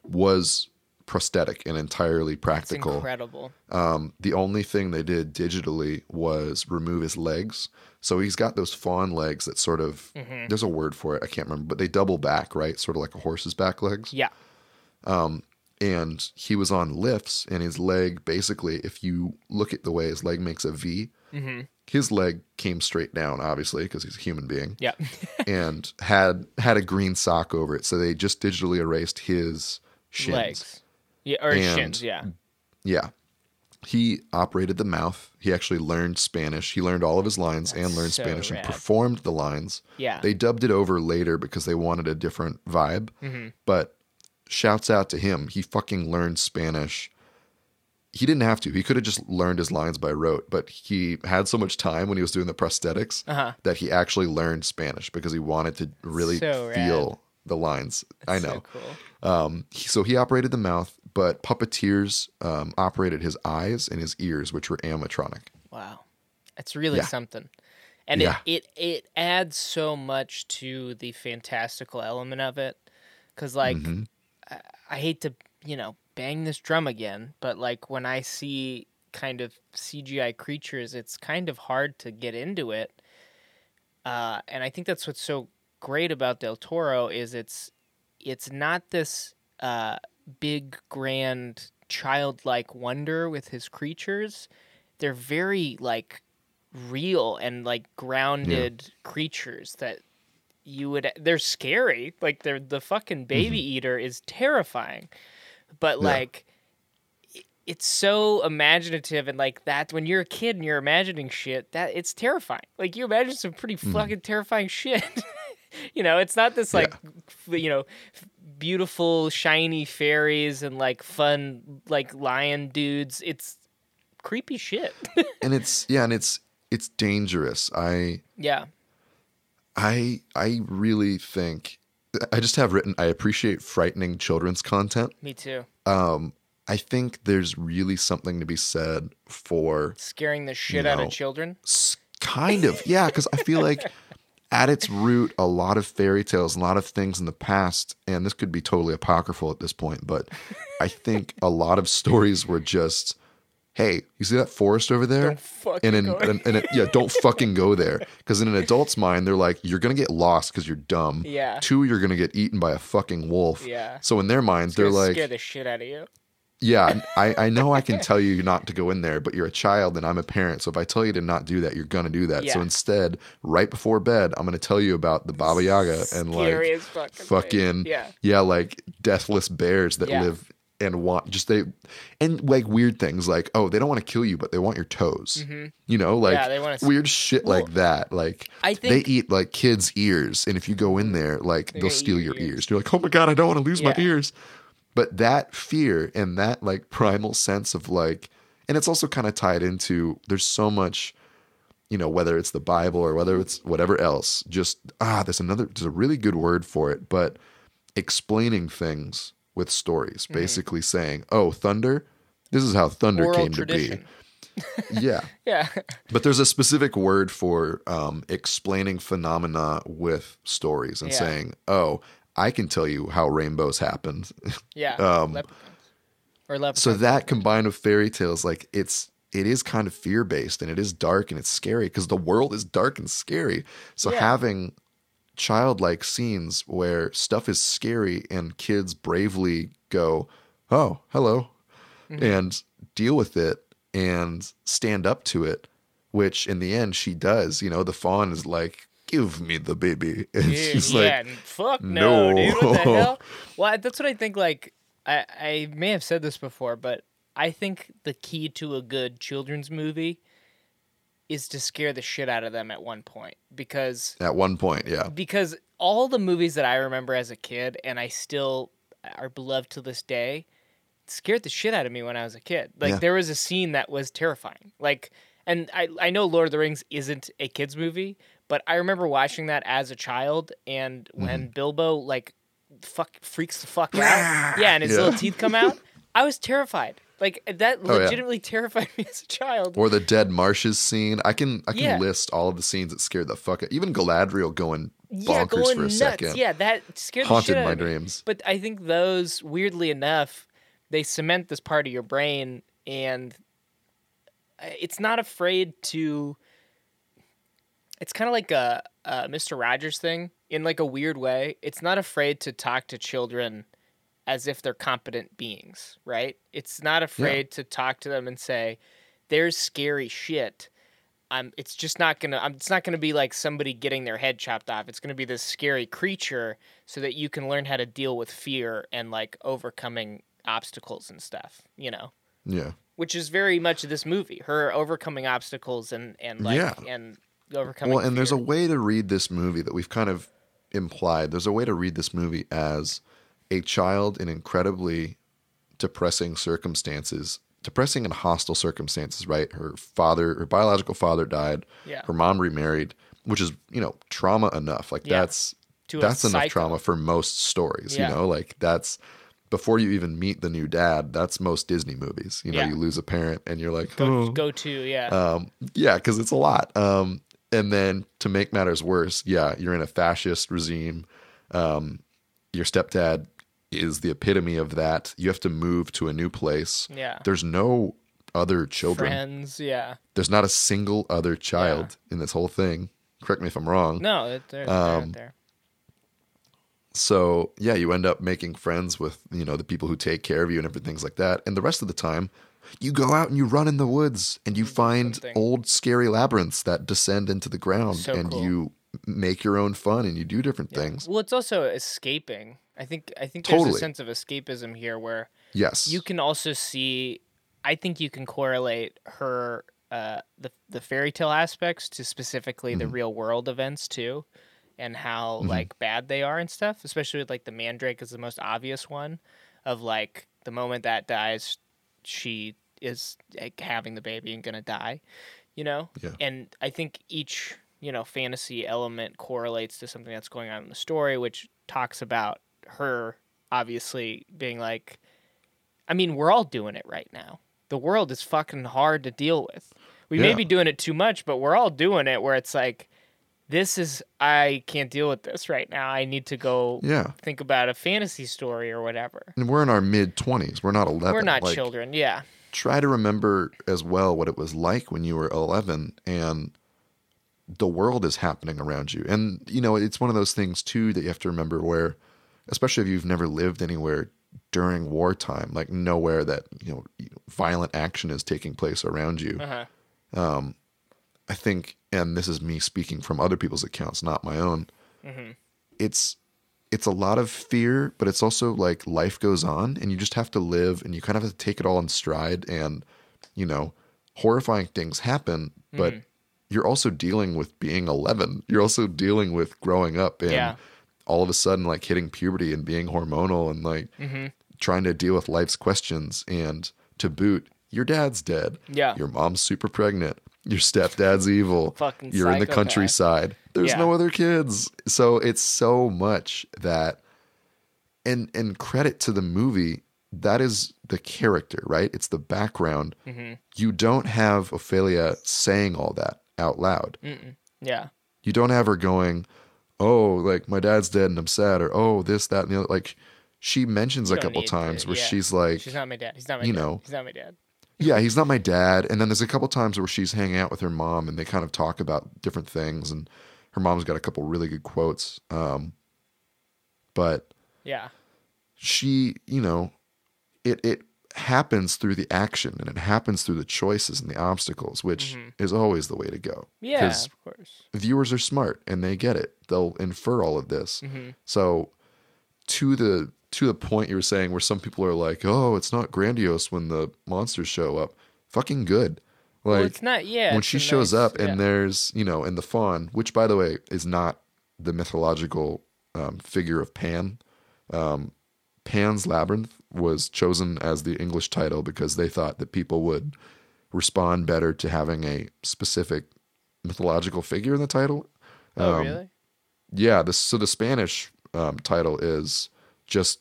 was prosthetic and entirely practical. It's incredible. The only thing they did digitally was remove his legs. So he's got those fawn legs that sort of there's a word for it, I can't remember, but they double back, right? Sort of like a horse's back legs. Yeah. And he was on lifts, and his leg basically, if you look at the way his leg makes a V, his leg came straight down, obviously, because he's a human being. Yeah. And had a green sock over it. So they just digitally erased his shins. Legs. Yeah, or his shins, yeah. Yeah. He operated the mouth. He actually learned Spanish. He learned all of his lines and performed the lines. Yeah. They dubbed it over later because they wanted a different vibe. Mm-hmm. But shouts out to him. He fucking learned Spanish. He didn't have to. He could have just learned his lines by rote, but he had so much time when he was doing the prosthetics that he actually learned Spanish because he wanted to really feel the lines. That's I know. So cool. So he operated the mouth, but puppeteers operated his eyes and his ears, which were animatronic. Wow. That's really something. And it adds so much to the fantastical element of it. Because, like, I hate to, you know, bang this drum again, but, like, when I see kind of CGI creatures, it's kind of hard to get into it. And I think that's what's so great about Del Toro is it's not this big, grand, childlike wonder with his creatures. They're very, like, real and like grounded creatures that you would, they're scary. Like they're the fucking baby eater is terrifying, but like it's so imaginative. And like that, when you're a kid and you're imagining shit, that it's terrifying. Like you imagine some pretty fucking terrifying shit. You know, it's not this like, you know, beautiful, shiny fairies and like fun, like lion dudes. It's creepy shit. And it's, and it's dangerous. I really think, I just have written, I appreciate frightening children's content. Me too. I think there's really something to be said for scaring the shit out of children. Kind of. Yeah. Because I feel like, at its root, a lot of fairy tales, a lot of things in the past, and this could be totally apocryphal at this point, but I think a lot of stories were just, hey, you see that forest over there? Don't fucking don't fucking go there. Because in an adult's mind, they're like, you're going to get lost because you're dumb. Yeah. 2, you're going to get eaten by a fucking wolf. Yeah. So in their minds, they're like, scare the shit out of you. Yeah, I know I can tell you not to go in there, but you're a child and I'm a parent. So if I tell you to not do that, you're going to do that. Yeah. So instead, right before bed, I'm going to tell you about the Baba Yaga and like fucking like deathless bears that live and want just they and like weird things like, oh, they don't want to kill you, but they want your toes. Mm-hmm. You know, like weird shit like that. Like I think they eat like kids' ears. And if you go in there, like they'll steal your ears. You're like, oh, my God, I don't want to lose my ears. But that fear and that like primal sense of like, and it's also kind of tied into, there's so much, you know, whether it's the Bible or whether it's whatever else, just, there's a really good word for it, but explaining things with stories, basically saying, oh, thunder, this is how thunder oral came tradition. To be. Yeah. Yeah. But there's a specific word for explaining phenomena with stories and saying, oh, I can tell you how rainbows happened. Yeah. Leprechauns. So that combined with fairy tales, like it is kind of fear-based and it is dark and it's scary because the world is dark and scary. So having childlike scenes where stuff is scary and kids bravely go, oh, hello, and deal with it and stand up to it, which in the end she does. You know, the fawn is like, give me the baby. And she's like, fuck no, dude, what the hell? Well, that's what I think, like, I may have said this before, but I think the key to a good children's movie is to scare the shit out of them at one point. Because all the movies that I remember as a kid and I still are beloved to this day scared the shit out of me when I was a kid. Like, there was a scene that was terrifying. Like, and I know Lord of the Rings isn't a kid's movie, but I remember watching that as a child, and when Bilbo like freaks the fuck out, and his little teeth come out, I was terrified. Like that legitimately terrified me as a child. Or the dead marshes scene. I can list all of the scenes that scared the fuck out. Even Galadriel going bonkers for a nuts. Second. Yeah, that scared the shit out of me. Haunted my dreams. But I think those, weirdly enough, they cement this part of your brain, and it's not afraid to. It's kind of like a Mr. Rogers thing in like a weird way. It's not afraid to talk to children as if they're competent beings, right? It's not afraid to talk to them and say, "There's scary shit. It's just not gonna. It's not gonna be like somebody getting their head chopped off. It's gonna be this scary creature, so that you can learn how to deal with fear and like overcoming obstacles and stuff. You know? Yeah. Which is very much this movie. Her overcoming obstacles and like and. Overcoming well, and fear. There's a way to read this movie that we've kind of implied. There's a way to read this movie as a child in incredibly depressing and hostile circumstances, right? Her biological father died. Yeah. Her mom remarried, which is, you know, trauma enough. Like that's enough trauma for most stories, you know, like that's before you even meet the new dad, that's most Disney movies. You know, you lose a parent and you're like, because it's a lot. And then to make matters worse, you're in a fascist regime. Your stepdad is the epitome of that. You have to move to a new place. Yeah. There's no other children. Friends, There's not a single other child in this whole thing. Correct me if I'm wrong. No, they're there. So, you end up making friends with, you know, the people who take care of you and everything's like that. And the rest of the time, You go out and you run in the woods and you find old scary labyrinths that descend into the ground you make your own fun and you do different things. Well, it's also escaping. I think there's a sense of escapism here where you can also see, I think you can correlate her the fairy tale aspects to specifically the real world events too, and how like bad they are and stuff, especially with like the mandrake is the most obvious one of like the moment that dies, she is like, having the baby and gonna die, you know? Yeah. And I think each, you know, fantasy element correlates to something that's going on in the story, which talks about her obviously being like, I mean, we're all doing it right now. The world is fucking hard to deal with. We may be doing it too much, but we're all doing it where it's like, this is, I can't deal with this right now. I need to go think about a fantasy story or whatever. And we're in our mid-20s. We're not 11. We're not like, children, try to remember as well what it was like when you were 11 and the world is happening around you. And, you know, it's one of those things, too, that you have to remember where, especially if you've never lived anywhere during wartime, like nowhere that, you know, violent action is taking place around you. I think, and this is me speaking from other people's accounts, not my own, it's a lot of fear, but it's also like life goes on and you just have to live and you kind of have to take it all in stride and, you know, horrifying things happen, but you're also dealing with being 11. You're also dealing with growing up and all of a sudden like hitting puberty and being hormonal and like trying to deal with life's questions. And to boot, your dad's dead. Yeah. Your mom's super pregnant. Your stepdad's evil. Fucking you're psychopath. In the countryside. There's no other kids. So it's so much that, and credit to the movie, that is the character, right? It's the background. You don't have Ophelia saying all that out loud. You don't have her going, oh, like my dad's dead and I'm sad, or oh, this, that, and the other. Like she mentions a couple times where she's like, she's not my dad. He's not my dad. Know, he's not my dad. Yeah, he's not my dad. And then there's a couple times where she's hanging out with her mom and they kind of talk about different things. And her mom's got a couple really good quotes. But she, you know, it happens through the action and it happens through the choices and the obstacles, which is always the way to go. Yeah, 'cause of course. Viewers are smart and they get it. They'll infer all of this. So to the point you were saying where some people are like, oh, it's not grandiose when the monsters show up. Fucking good. Like, well, it's not, when she shows up and there's, you know, and the fawn, which by the way is not the mythological figure of Pan. Pan's Labyrinth was chosen as the English title because they thought that people would respond better to having a specific mythological figure in the title. Oh, really? Yeah. So the Spanish title is just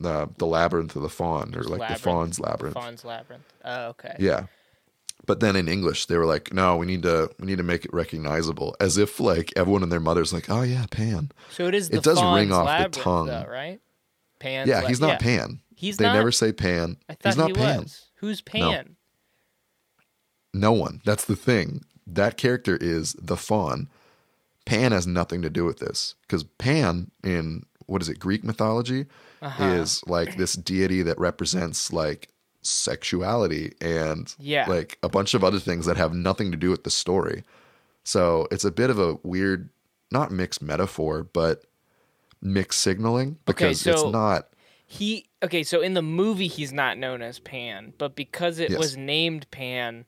the Labyrinth of the Fawn, or like the Fawn's Labyrinth. Fawn's Labyrinth. Oh, okay. Yeah, but then in English they were like, no, we need to make it recognizable, as if like everyone and their mother's like, oh yeah, Pan. So it is. It does ring off the tongue, though, right? Pan. Yeah, he's not Pan. He's. They never say Pan. I thought he's not Pan. Was. Who's Pan? No one. That's the thing. That character is the Fawn. Pan has nothing to do with this, because Pan in Greek mythology is like this deity that represents like sexuality and like a bunch of other things that have nothing to do with the story. So it's a bit of a weird, not mixed metaphor, but mixed signaling, because it's not. So in the movie, he's not known as Pan, but because it was named Pan,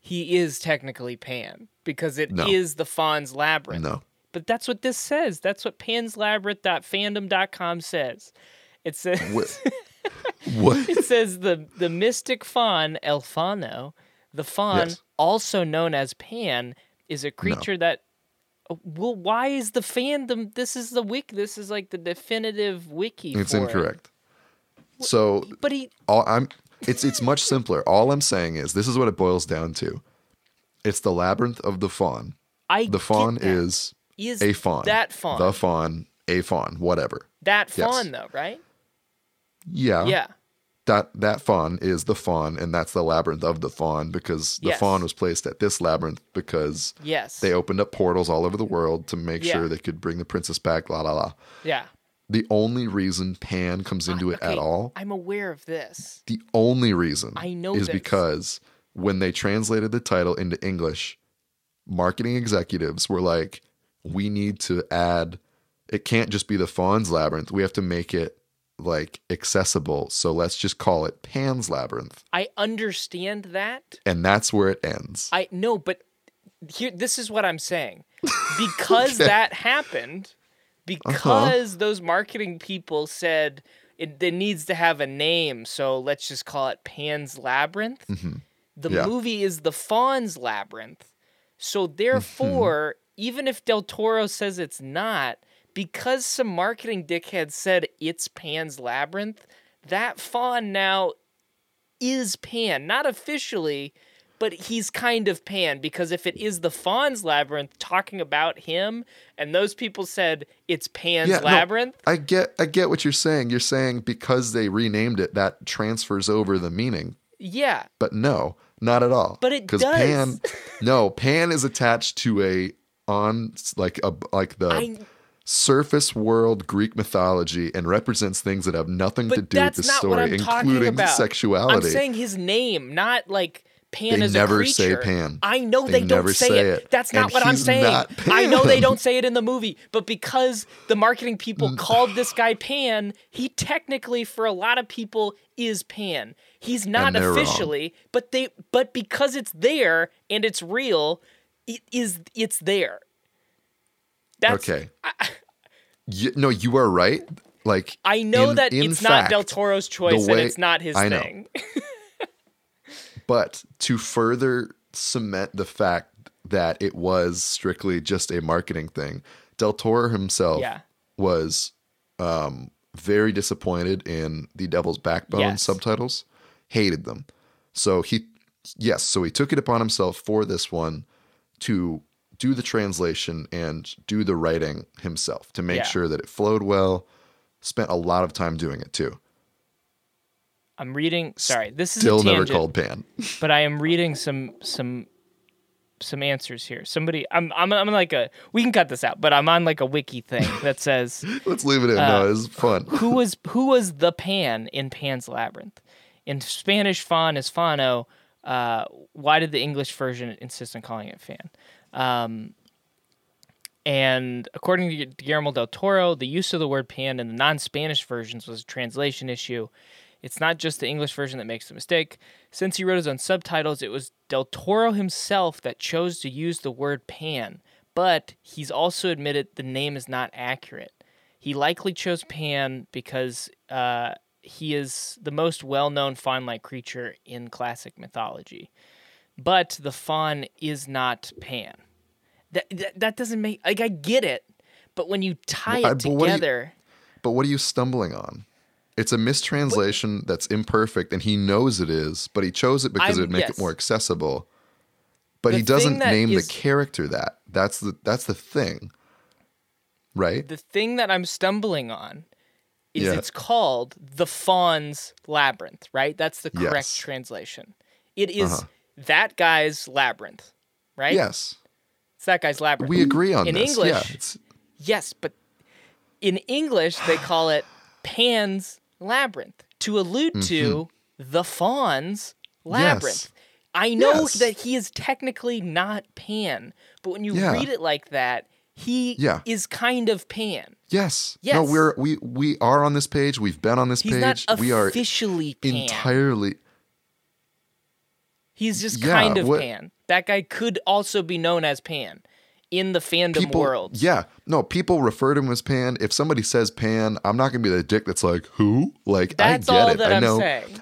he is technically Pan, because it is the Fawn's Labyrinth. No. But that's what this says. That's what panslabyrinth.fandom.com says. It says what? It says the mystic fawn, El Fano, the fawn, also known as Pan, is a creature that. Well, why is the fandom? This is the wiki. This is like the definitive wiki. It's incorrect. So, but it's much simpler. All I'm saying is this is what it boils down to. It's the Labyrinth of the Fawn. The Fawn is a fawn. That fawn. The fawn, a fawn, whatever. That fawn, though, right? Yeah. Yeah. That fawn is the fawn, and that's the Labyrinth of the Fawn, because the fawn was placed at this labyrinth because they opened up portals all over the world to make sure they could bring the princess back, la la la. Yeah. The only reason Pan comes into it at all. I'm aware of this. The only reason I know is this. Because when they translated the title into English, marketing executives were like, we need to add, it can't just be the Fawn's Labyrinth. We have to make it like accessible. So let's just call it Pan's Labyrinth. I understand that. And that's where it ends. I know, but here, this is what I'm saying. Because okay. that happened. Because those marketing people said it needs to have a name, so let's just call it Pan's Labyrinth. Mm-hmm. The movie is The Fawn's Labyrinth. So therefore, even if Del Toro says it's not, because some marketing dickhead said it's Pan's Labyrinth, that Fawn now is Pan. Not officially, but he's kind of Pan, because if it is the Fawn's Labyrinth talking about him, and those people said it's Pan's Labyrinth. No, I get what you're saying. You're saying because they renamed it, that transfers over the meaning. Yeah. But no, not at all. But it does. Because Pan is attached to the surface world Greek mythology and represents things that have nothing to do with the story, including sexuality. I'm saying his name, not like Pan is a creature. They never say Pan. I know they don't say it. That's not what I'm saying. I know they don't say it in the movie, but because the marketing people called this guy Pan, he technically, for a lot of people, is Pan. He's not officially, but because it's there and it's real, it's there. That's, okay. No, you are right. Like I know that it's not Del Toro's choice and it's not his thing. But to further cement the fact that it was strictly just a marketing thing, Del Toro himself was very disappointed in the Devil's Backbone subtitles, hated them. So he took it upon himself for this one to do the translation and do the writing himself to make sure that it flowed well, spent a lot of time doing it too. I'm reading. Sorry, this is still never called Pan. But I am reading some answers here. Somebody, I'm like a. We can cut this out, but I'm on like a wiki thing that says. Let's leave it in. No, it's fun. Who was the Pan in Pan's Labyrinth? In Spanish, Fawn is Fano. Why did the English version insist on calling it Fan? And according to Guillermo del Toro, the use of the word Pan in the non-Spanish versions was a translation issue. It's not just the English version that makes the mistake. Since he wrote his own subtitles, it was Del Toro himself that chose to use the word Pan, but he's also admitted the name is not accurate. He likely chose Pan because he is the most well-known fawn-like creature in classic mythology. But the fawn is not Pan. That doesn't make... Like, I get it, but when you tie it together... But what are you stumbling on? It's a mistranslation that's imperfect, and he knows it is, but he chose it because it would make it more accessible. But he doesn't name the character that. That's the thing, right? The thing that I'm stumbling on is it's called The Fawn's Labyrinth, right? That's the correct translation. It is that guy's labyrinth, right? Yes. It's that guy's labyrinth. We agree on this. English, yes, but in English, they call it Pan's Labyrinth to allude to the Fawn's Labyrinth. Yes. I know that he is technically not Pan, but when you read it like that, he is kind of Pan. Yes. Yes. No, we are on this page. We've been on this page. Not officially Pan. Entirely. He's just kind of Pan. That guy could also be known as Pan. In the fandom world. Yeah. No, people refer to him as Pan. If somebody says Pan, I'm not going to be the dick that's like, who? Like, that's I get it. I know. That's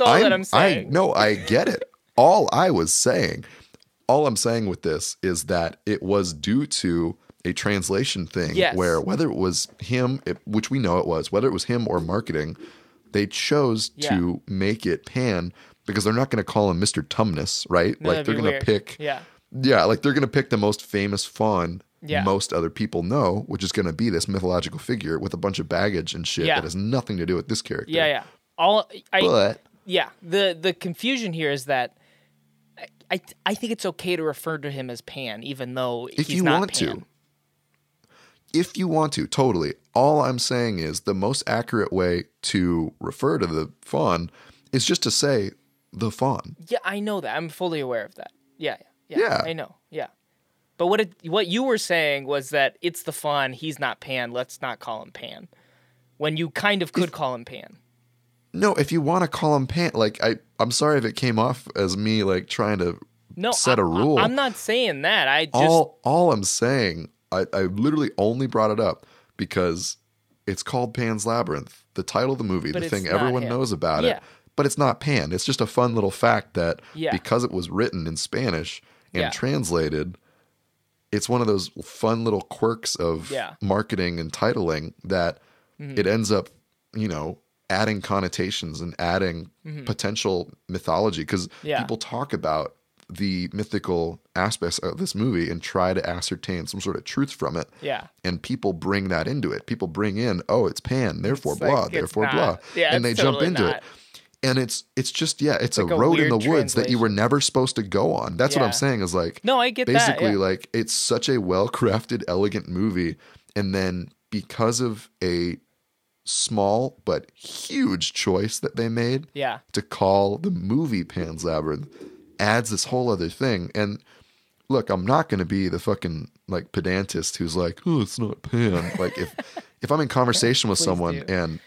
all that I'm saying. No, I get it. All I'm saying with this is that it was due to a translation thing where whether it was him, which we know it was, whether it was him or marketing, they chose to make it Pan because they're not going to call him Mr. Tumnus, right? No, like, they're going to pick... Yeah, like they're going to pick the most famous fawn most other people know, which is going to be this mythological figure with a bunch of baggage and shit that has nothing to do with this character. Yeah. The confusion here is that I think it's okay to refer to him as Pan, even though he's not Pan. If you want to. if you want to, totally. All I'm saying is the most accurate way to refer to the fawn is just to say the fawn. Yeah, I know that. I'm fully aware of that. Yeah. I know. Yeah. But what you were saying was that it's the fawn. He's not Pan. Let's not call him Pan. When you kind of could call him Pan. No, if you want to call him Pan, like I'm sorry if it came off as me like trying to set a rule. I'm not saying that. I just all I'm saying, I literally only brought it up because it's called Pan's Labyrinth, the title of the movie, the thing everyone knows about it. But it's not Pan. It's just a fun little fact that because it was written in Spanish and translated, it's one of those fun little quirks of marketing and titling that it ends up, adding connotations and adding potential mythology because people talk about the mythical aspects of this movie and try to ascertain some sort of truth from it. Yeah. And people bring that into it. People bring in, oh, it's Pan, therefore it's blah, therefore not. Blah. Yeah, and they jump into it. And it's just, it's like a road in the woods that you were never supposed to go on. That's what I'm saying is like, no, I get basically that, like it's such a well-crafted, elegant movie. And then because of a small but huge choice that they made to call the movie Pan's Labyrinth adds this whole other thing. And look, I'm not going to be the fucking like pedantist who's like, oh, it's not Pan. Like if I'm in conversation with someone and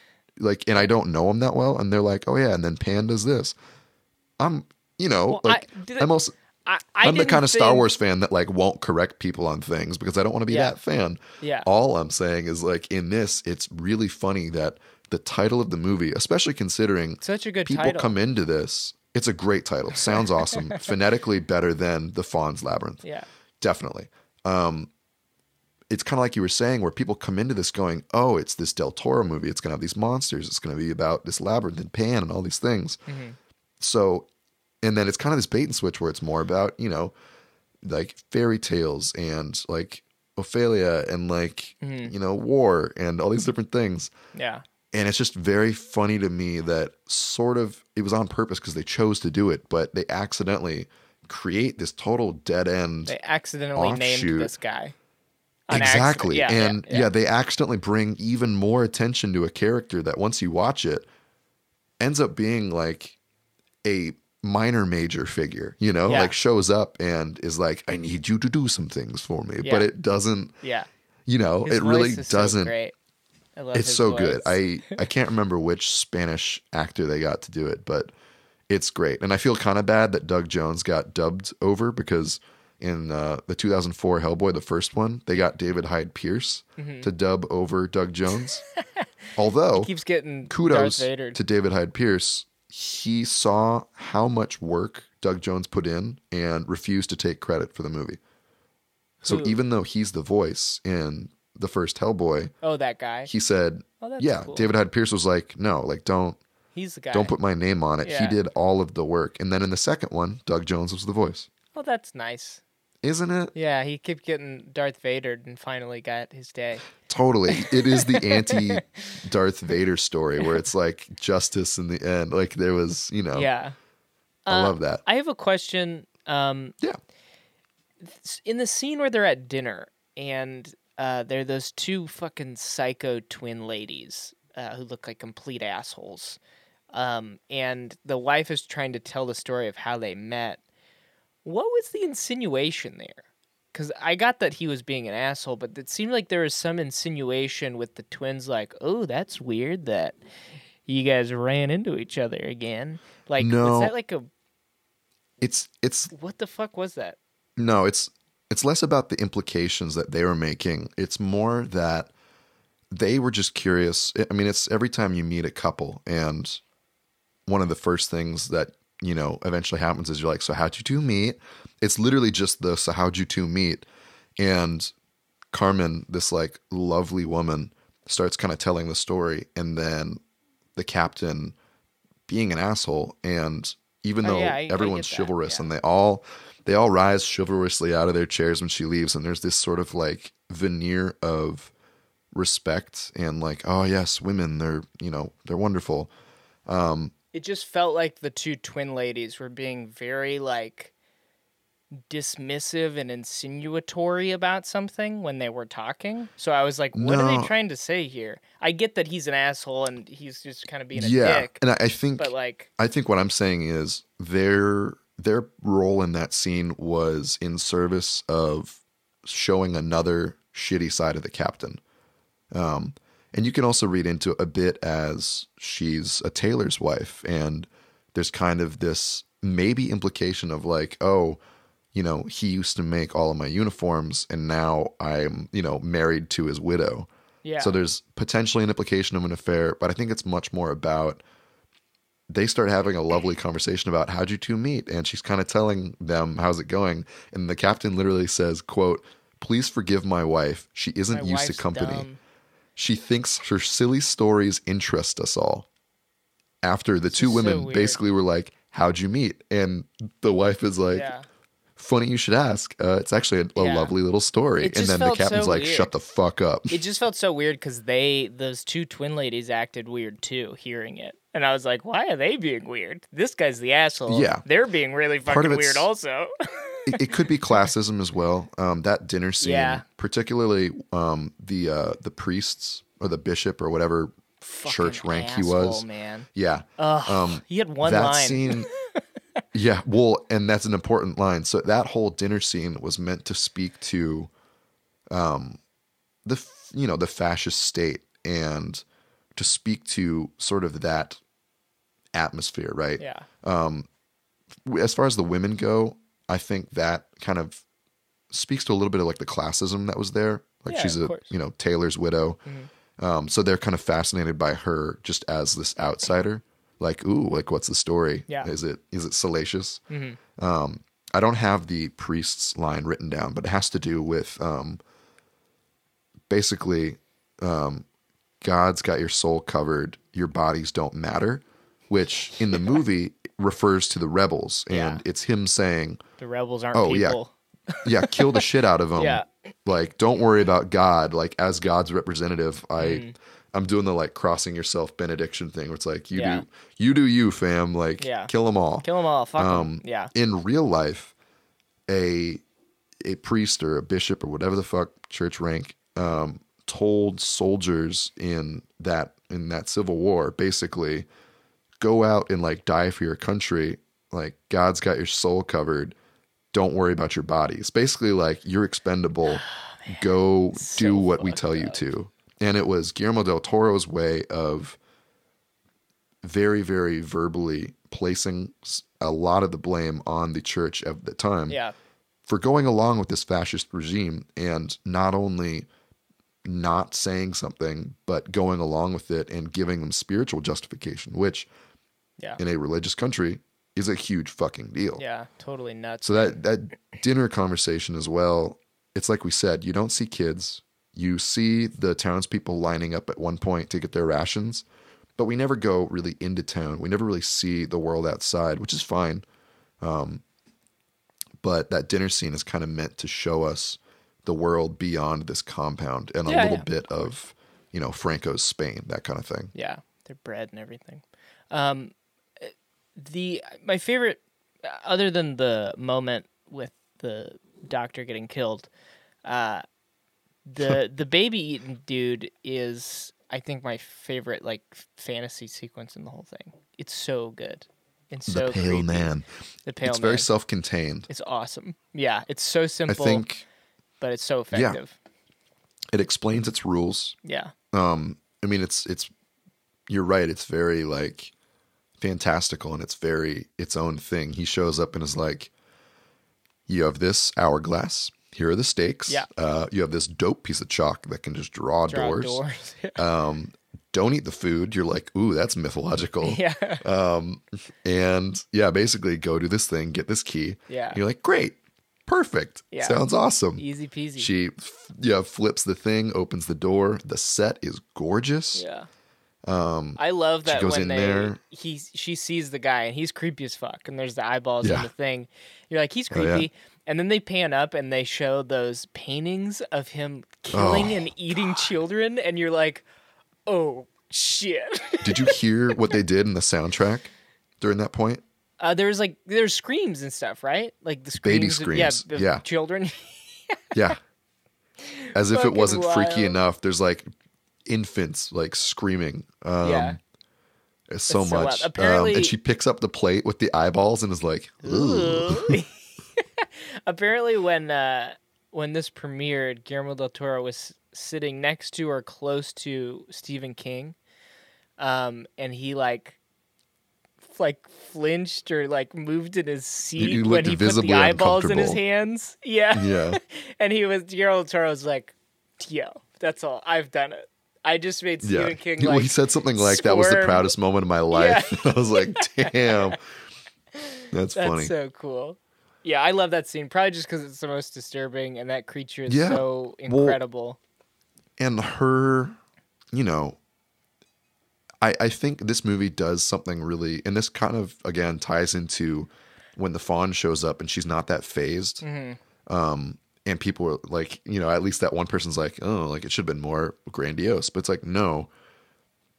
I don't know them that well, and they're like, oh yeah, and then Pan does this. I'm the kind of Star Wars fan that like won't correct people on things because I don't want to be that fan. Yeah. All I'm saying is like in this, it's really funny that the title of the movie, especially considering such a good people title. Come into this, it's a great title. Sounds awesome. Phonetically better than The Fawn's Labyrinth. Yeah, definitely. It's kind of like you were saying where people come into this going, oh, it's this Del Toro movie. It's going to have these monsters. It's going to be about this labyrinth and Pan and all these things. Mm-hmm. So, and then it's kind of this bait and switch where it's more about, like fairy tales and like Ophelia and like, war and all these different things. Yeah. And it's just very funny to me that sort of it was on purpose because they chose to do it, but they accidentally create this total dead end. They accidentally named this guy. Exactly. They accidentally bring even more attention to a character that once you watch it ends up being like a minor major figure, like shows up and is like, I need you to do some things for me. Yeah. But it doesn't, it really doesn't. So great. I love it's so voice. Good. I can't remember which Spanish actor they got to do it, but it's great. And I feel kind of bad that Doug Jones got dubbed over because in the 2004 Hellboy, the first one, they got David Hyde Pierce to dub over Doug Jones. Although, he keeps getting kudos to David Hyde Pierce. He saw how much work Doug Jones put in and refused to take credit for the movie. So even though he's the voice in the first Hellboy, that guy, he said, cool. David Hyde Pierce was like, no, like don't. He's the guy. Don't put my name on it. Yeah. He did all of the work, and then in the second one, Doug Jones was the voice. Oh, that's nice. Isn't it? Yeah, he kept getting Darth Vader and finally got his day. Totally. It is the anti-Darth Vader story where it's like justice in the end. Like there was, Yeah. I love that. I have a question. In the scene where they're at dinner and there are those two fucking psycho twin ladies who look like complete assholes. And the wife is trying to tell the story of how they met. What was the insinuation there? Because I got that he was being an asshole, but it seemed like there was some insinuation with the twins like, oh, that's weird that you guys ran into each other again. Like, was that like a... It's what the fuck was that? No, it's less about the implications that they were making. It's more that they were just curious. I mean, it's every time you meet a couple, and one of the first things that eventually happens is you're like, so how'd you two meet? It's literally just the, so how'd you two meet? And Carmen, this like lovely woman, starts kind of telling the story. And then the captain being an asshole. And even though everyone's chivalrous and they all rise chivalrously out of their chairs when she leaves. And there's this sort of like veneer of respect and like, oh yes, women, they're, they're wonderful. It just felt like the two twin ladies were being very like dismissive and insinuatory about something when they were talking. So I was like, what are they trying to say here? I get that he's an asshole and he's just kind of being a dick. And I think what I'm saying is their role in that scene was in service of showing another shitty side of the captain. And you can also read into it a bit as she's a tailor's wife, and there's kind of this maybe implication of like, oh, you know, he used to make all of my uniforms and now I'm, you know, married to his widow. Yeah. So there's potentially an implication of an affair, but I think it's much more about they start having a lovely conversation about how'd you two meet? And she's kind of telling them, how's it going? And the captain literally says, quote, please forgive my wife. She isn't used to company. Dumb. She thinks her silly stories interest us all. After the two women basically were like, how'd you meet? And the wife is like, funny you should ask. It's actually a lovely little story. And then the captain's so like, weird. Shut the fuck up. It just felt so weird because those two twin ladies acted weird too, hearing it. And I was like, why are they being weird? This guy's the asshole. Yeah. They're being really fucking weird also. It could be classism as well. That dinner scene, particularly the priests or the bishop or whatever fucking church rank asshole, he was. Man. Yeah. He had one line. Scene, yeah, well, and that's an important line. So that whole dinner scene was meant to speak to the fascist state and to speak to sort of that atmosphere, right? Yeah. As far as the women go, I think that kind of speaks to a little bit of like the classism that was there. Like she's a tailor's widow. Mm-hmm. So they're kind of fascinated by her just as this outsider. Like, ooh, like what's the story? Yeah. Is it salacious? Mm-hmm. I don't have the priest's line written down, but it has to do with God's got your soul covered, your bodies don't matter, which in the movie refers to the rebels. And it's him saying, the rebels aren't people. Yeah, kill the shit out of them. Yeah. Like, don't worry about God. Like, as God's representative, I'm doing the like crossing yourself benediction thing where it's like, you do you, fam. Like, kill them all. Kill them all. Fuck them. Yeah. In real life, a priest or a bishop or whatever the fuck church rank told soldiers in that Civil War basically, go out and like die for your country. Like, God's got your soul covered. Don't worry about your bodies. Basically, like, you're expendable. Oh, go so do what we tell you to. And it was Guillermo del Toro's way of very, very verbally placing a lot of the blame on the church at the time for going along with this fascist regime and not only not saying something, but going along with it and giving them spiritual justification, which in a religious country is a huge fucking deal. Yeah, totally nuts. So that dinner conversation as well, it's like we said, you don't see kids. You see the townspeople lining up at one point to get their rations, but we never go really into town. We never really see the world outside, which is fine. But that dinner scene is kind of meant to show us the world beyond this compound and a little bit of, you know, Franco's Spain, that kind of thing. Yeah, their bread and everything. My favorite, other than the moment with the doctor getting killed, The baby eating dude is, I think, my favorite like fantasy sequence in the whole thing. It's so good. And so the pale creepy. Man. The pale man. It's very self-contained. It's awesome. Yeah, it's so simple. I think, but it's so effective. Yeah. It explains its rules. Yeah. I mean, it's. You're right. It's very like fantastical, and it's very its own thing. He shows up and is like, "You have this hourglass. Here are the stakes. Yeah. You have this dope piece of chalk that can just draw doors. Don't eat the food." You're like, ooh, that's mythological. Yeah. Basically go do this thing, get this key. Yeah. And you're like, great. Perfect. Yeah. Sounds awesome. Easy peasy. She flips the thing, opens the door. The set is gorgeous. Yeah. I love that she sees the guy and he's creepy as fuck. And there's the eyeballs in the thing. You're like, he's creepy. Oh, yeah. And then they pan up and they show those paintings of him killing and eating children. And you're like, oh, shit. Did you hear what they did in the soundtrack during that point? There's screams and stuff, right? Like the screams, baby screams, of children. Yeah, as if it wasn't freaky enough. There's like infants like screaming. It's so much. Apparently, and she picks up the plate with the eyeballs and is like, "Ooh." Apparently, when this premiered, Guillermo del Toro was sitting next to or close to Stephen King, and he like flinched or like moved in his seat when he put the eyeballs in his hands. Yeah. And Guillermo del Toro was like, "Yo, that's all. I've done it. I just made Stephen King." He said something like, "That was the proudest moment of my life." Yeah. I was like, "Damn, that's funny." So cool. Yeah, I love that scene. Probably just because it's the most disturbing, and that creature is so incredible. Well, and her, I think this movie does something really, and this kind of again ties into when the fawn shows up and she's not that phased. Mm-hmm. And people were like, at least that one person's like, "Oh, like it should have been more grandiose," but it's like, no,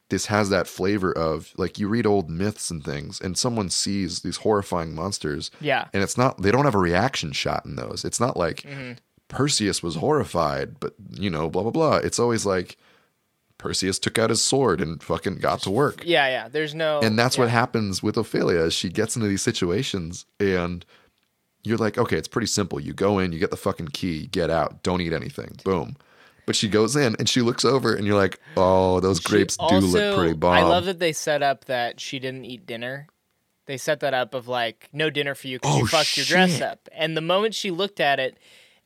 this has that flavor of like you read old myths and things, and someone sees these horrifying monsters, and it's not, they don't have a reaction shot in those. It's not like Perseus was horrified, but blah blah blah. It's always like Perseus took out his sword and fucking got to work. Yeah. There's no, and that's what happens with Ophelia. She gets into these situations and you're like, okay, it's pretty simple. You go in, you get the fucking key, get out, don't eat anything, boom. But she goes in and she looks over and you're like, oh, those grapes do look pretty bomb. I love that they set up that she didn't eat dinner. They set that up of like, no dinner for you because you fucked your dress up. And the moment she looked at it,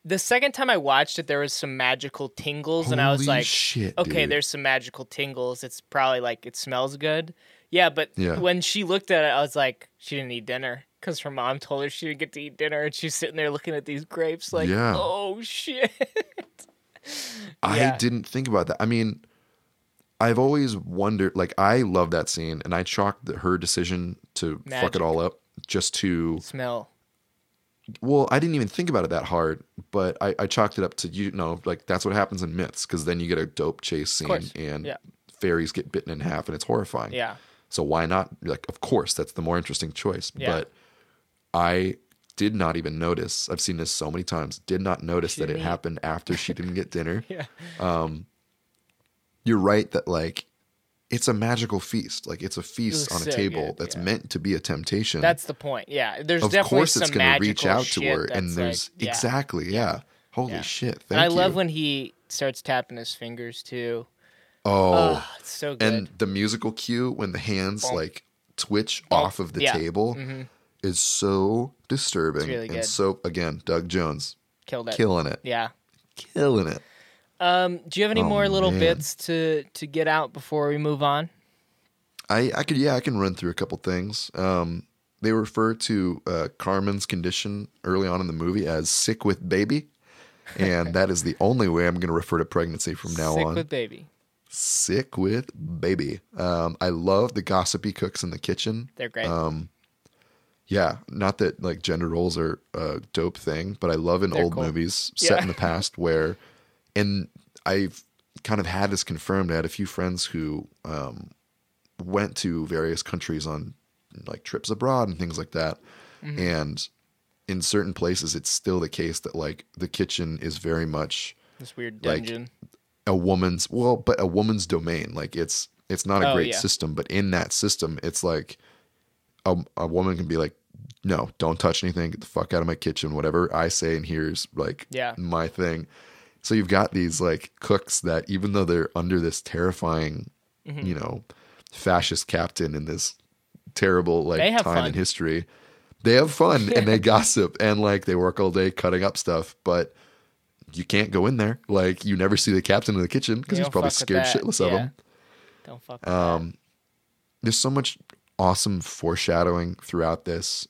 the second time I watched it, there was some magical tingles. And I was like, okay, dude, there's some magical tingles. It's probably like it smells good. Yeah, but when she looked at it, I was like, she didn't eat dinner. Because her mom told her she didn't get to eat dinner, and she's sitting there looking at these grapes like, oh, shit. I didn't think about that. I mean, I've always wondered, like, I love that scene, and I chalked her decision to fuck it all up just to... smell. Well, I didn't even think about it that hard, but I chalked it up to, like, that's what happens in myths, because then you get a dope chase scene, and fairies get bitten in half, and it's horrifying. Yeah. So why not? Like, of course, that's the more interesting choice, but... I did not even notice. I've seen this so many times. Did not notice that it happened after she didn't get dinner. You're right that like it's a magical feast. Like it's a feast on a table that's meant to be a temptation. That's the point. Yeah. There's of definitely some magical shit. Of course it's going to reach out to her. And there's like, exactly. Yeah. Holy shit. Thank you. And I love when he starts tapping his fingers too. Oh, it's so good. And the musical cue when the hands like twitch off of the table. Mm-hmm. Is so disturbing. Really good. And so again, Doug Jones killed it, killing it. Yeah, killing it. Do you have any more little bits to get out before we move on? I can run through a couple things. They refer to Carmen's condition early on in the movie as sick with baby, and that is the only way I'm going to refer to pregnancy from now on. Sick with baby. Sick with baby. I love the gossipy cooks in the kitchen. They're great. Yeah, not that like gender roles are a dope thing, but I love in old movies set in the past where, and I've kind of had this confirmed. I had a few friends who went to various countries on like trips abroad and things like that. Mm-hmm. And in certain places, it's still the case that like the kitchen is very much this weird dungeon, like, a woman's domain. Like it's not a great system, but in that system, it's like, a woman can be like, no, don't touch anything. Get the fuck out of my kitchen. Whatever I say and here's like my thing. So you've got these like cooks that even though they're under this terrifying, fascist captain in this terrible like time in history, they have fun and they gossip and like they work all day cutting up stuff, but you can't go in there. Like you never see the captain in the kitchen because he's probably scared shitless of them. Don't fuck with that. There's so much awesome foreshadowing throughout this,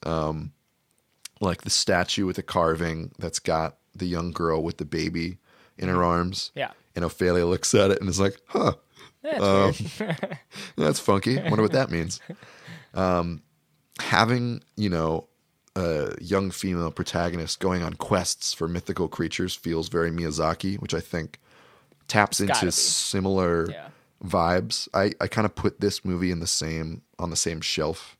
like the statue with the carving that's got the young girl with the baby in her arms. Yeah, and Ophelia looks at it and is like, "Huh, that's weird. That's funky. I wonder what that means." Having a young female protagonist going on quests for mythical creatures feels very Miyazaki, which I think taps into similar vibes. I kind of put this movie on the same shelf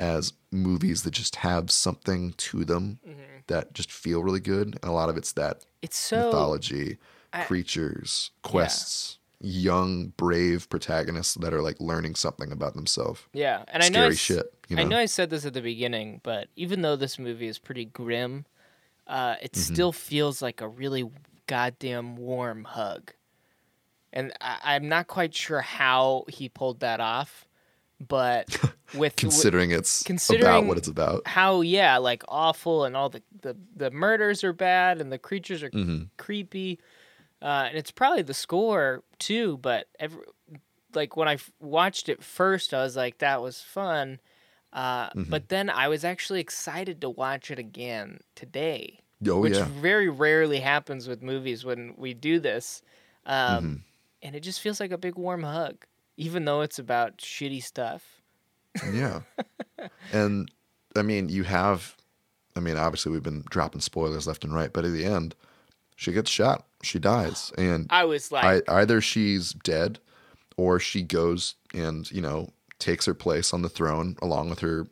as movies that just have something to them that just feel really good. And a lot of it's that mythology, creatures, quests, young, brave protagonists that are like learning something about themselves. Yeah. And scary shit. You know? I know I said this at the beginning, but even though this movie is pretty grim, it still feels like a really goddamn warm hug. And I'm not quite sure how he pulled that off, but with considering about what it's about, how like awful, and all the murders are bad and the creatures are creepy, and it's probably the score too. But like when I watched it first, I was like, that was fun, but then I was actually excited to watch it again today, which very rarely happens with movies when we do this. And it just feels like a big warm hug, even though it's about shitty stuff. Yeah. And, I mean, obviously we've been dropping spoilers left and right, but at the end, she gets shot. She dies. And I was like... either she's dead or she goes and, takes her place on the throne along with her,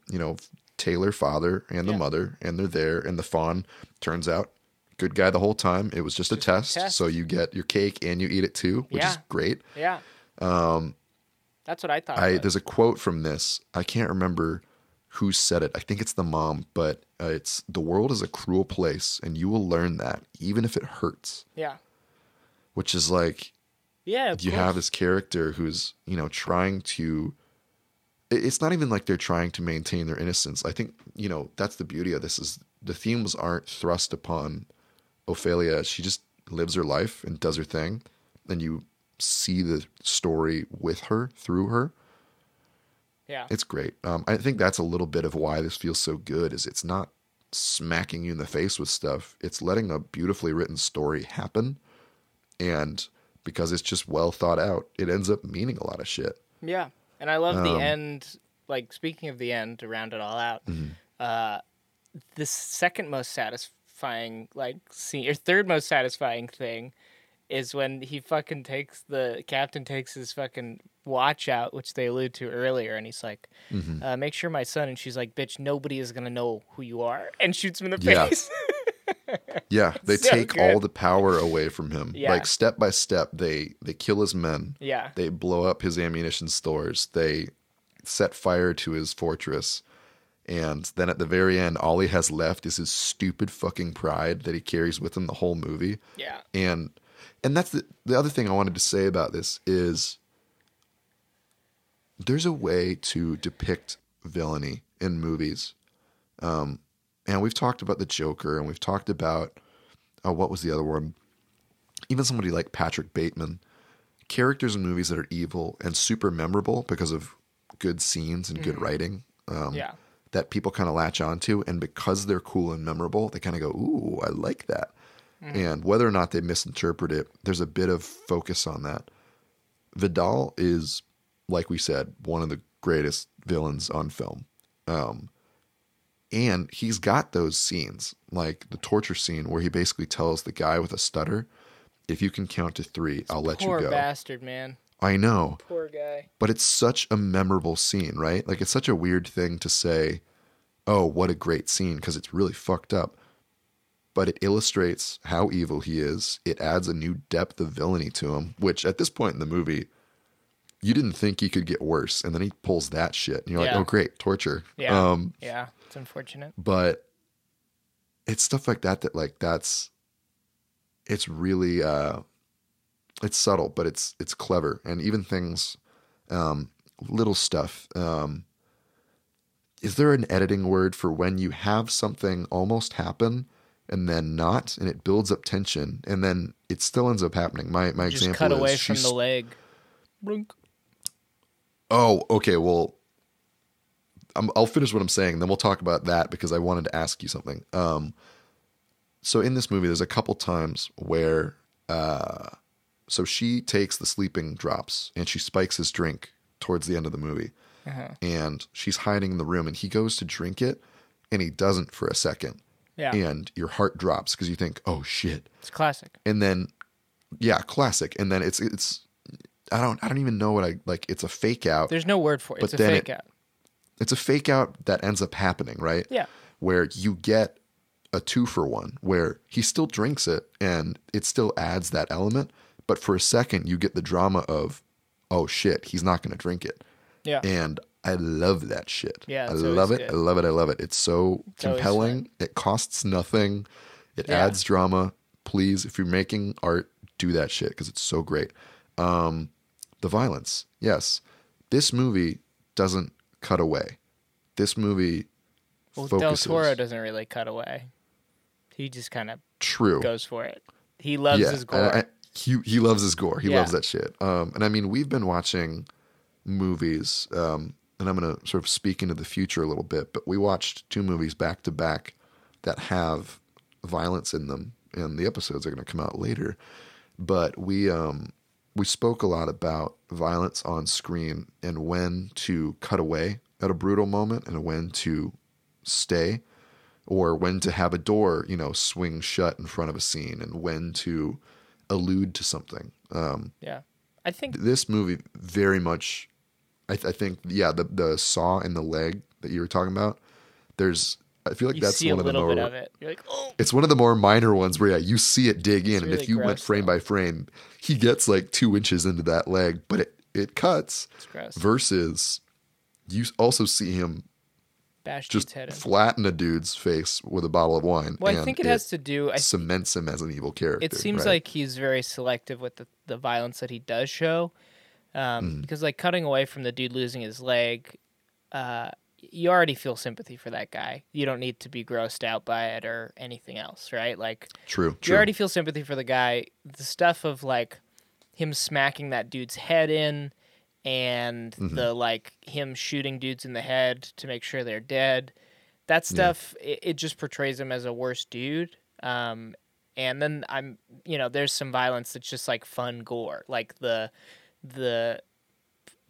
Taylor father and the mother, and they're there, and the fawn turns out good guy the whole time. It was just a test. So you get your cake and you eat it too, which is great. Yeah. That's what I thought. There's a quote from this. I can't remember who said it. I think it's the mom, but it's, the world is a cruel place and you will learn that even if it hurts. Yeah. Which is like, you have this character who's, trying to, it's not even like they're trying to maintain their innocence. I think, that's the beauty of this, is the themes aren't thrust upon Ophelia. She just lives her life and does her thing, and you see the story with her, through her. Yeah. It's great. I think that's a little bit of why this feels so good, is it's not smacking you in the face with stuff. It's letting a beautifully written story happen, and because it's just well thought out, it ends up meaning a lot of shit. Yeah. And I love the end, like, speaking of the end, to round it all out, the second most satisfying, scene, or third most satisfying thing, is when he fucking the captain takes his fucking watch out, which they allude to earlier, and he's like, make sure my son, and she's like, bitch, nobody is gonna know who you are, and shoots him in the face. Yeah, they take all the power away from him. Yeah. Like, step by step, they kill his men. Yeah. They blow up his ammunition stores. They set fire to his fortress. And then at the very end, all he has left is his stupid fucking pride that he carries with him the whole movie. Yeah. And that's the other thing I wanted to say about this, is there's a way to depict villainy in movies. And we've talked about the Joker, and we've talked about, what was the other one? Even somebody like Patrick Bateman. Characters in movies that are evil and super memorable because of good scenes and good writing. That people kind of latch onto, and because they're cool and memorable, they kind of go, ooh, I like that. And whether or not they misinterpret it, there's a bit of focus on that. Vidal is, like we said, one of the greatest villains on film. And he's got those scenes, like the torture scene where he basically tells the guy with a stutter, if you can count to 3, I'll let you go. Poor bastard, man. I know. Poor guy. But it's such a memorable scene, right? Like, it's such a weird thing to say, oh, what a great scene, because it's really fucked up. But it illustrates how evil he is. It adds a new depth of villainy to him, which at this point in the movie, you didn't think he could get worse. And then he pulls that shit. And you're like, oh, great, torture. Yeah. It's unfortunate. But it's stuff like that it's really... it's subtle, but it's clever. And even things, little stuff. Is there an editing word for when you have something almost happen and then not, and it builds up tension and then it still ends up happening? My example is... Just cut away from the leg. Brink. Oh, okay. Well, I'll finish what I'm saying, then we'll talk about that, because I wanted to ask you something. So in this movie, there's a couple times where... So she takes the sleeping drops and she spikes his drink towards the end of the movie. And she's hiding in the room, and he goes to drink it, and he doesn't for a second. Yeah. And your heart drops because you think, oh shit. It's classic. And then, classic. And then it's I don't even know what it's a fake out. There's no word for it. It's a fake out. it's a fake out that ends up happening, right? Yeah. Where you get a 2-for-1 where he still drinks it and it still adds that element. But for a second, you get the drama of, oh shit, he's not going to drink it. Yeah. And I love that shit. Yeah. I love it. Good. I love it. I love it. It's so compelling. It costs nothing. It adds drama. Please, if you're making art, do that shit because it's so great. The violence. Yes. This movie doesn't cut away. This movie focuses. Del Toro doesn't really cut away. He just kind of goes for it. He loves his gore. He loves his gore. He loves that shit. And I mean, we've been watching movies, and I'm going to sort of speak into the future a little bit, but we watched 2 movies back to back that have violence in them, and the episodes are going to come out later. But we spoke a lot about violence on screen and when to cut away at a brutal moment and when to stay, or when to have a door, swing shut in front of a scene, and when to allude to something. I think this movie very much, I think the saw in the leg that you were talking about, I feel like that's one of the more, of it. You're like, oh. It's one of the more minor ones where you see it dig in, really, and if you went frame by frame, he gets like 2 inches into that leg, but it cuts. It's gross. Versus you also see him bash just head flatten a dude's face with a bottle of wine. Well, I think it has to do. Cements him as an evil character. It seems like he's very selective with the violence that he does show, because like cutting away from the dude losing his leg. You already feel sympathy for that guy. You don't need to be grossed out by it or anything else, right? Like, true. You already feel sympathy for the guy. The stuff of like him smacking that dude's head in, and the like him shooting dudes in the head to make sure they're dead. That stuff, it just portrays him as a worse dude. And then there's some violence that's just like fun gore, like the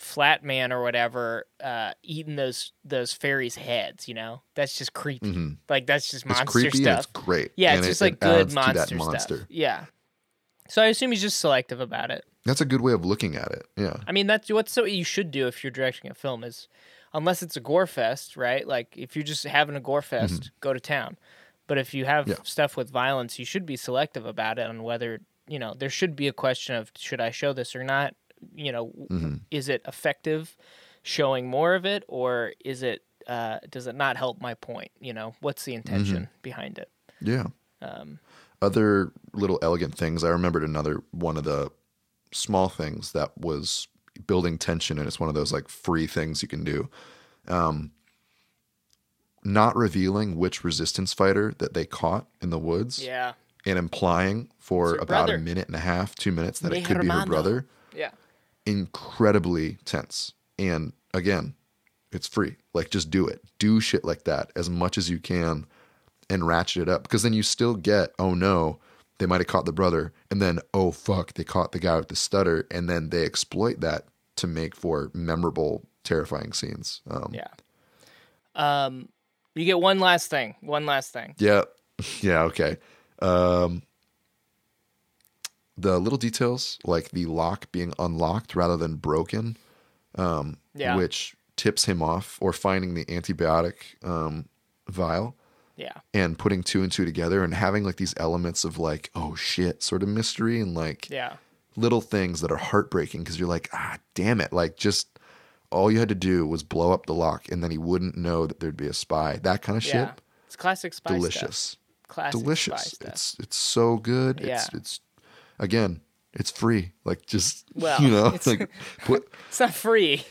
flat man or whatever eating those fairies' heads, that's just creepy. Like that's just monster stuff. And it's great. Yeah, and it's just like good monster stuff. Yeah. So I assume he's just selective about it. That's a good way of looking at it. Yeah. I mean, that's what you should do if you're directing a film is, unless it's a gore fest, right? Like if you're just having a gore fest, go to town. But if you have stuff with violence, you should be selective about it on whether, there should be a question of should I show this or not? Is it effective showing more of it, or is it does it not help my point? What's the intention behind it? Yeah. Other little elegant things. I remembered another one of the small things that was building tension, and it's one of those like free things you can do. Not revealing which resistance fighter that they caught in the woods. Yeah. And implying for about a minute and a half, 2 minutes that it could be her brother. Yeah. Incredibly tense. And again, it's free. Like just do it. Do shit like that as much as you can and ratchet it up, because then you still get, oh no, they might have caught the brother, and then, oh fuck, they caught the guy with the stutter, and then they exploit that to make for memorable, terrifying scenes. You get one last thing. Yeah. Yeah, okay. The little details, like the lock being unlocked rather than broken, which tips him off, or finding the antibiotic vial. Yeah. And putting 2 and 2 together, and having like these elements of like, oh shit, sort of mystery, and like little things that are heartbreaking, because you're like, ah, damn it. Like just all you had to do was blow up the lock, and then he wouldn't know that there'd be a spy. That kind of shit. It's classic spy stuff. Delicious. Spy stuff. It's so good. Yeah. It's again, it's free. Like just, it's, like put, it's not free.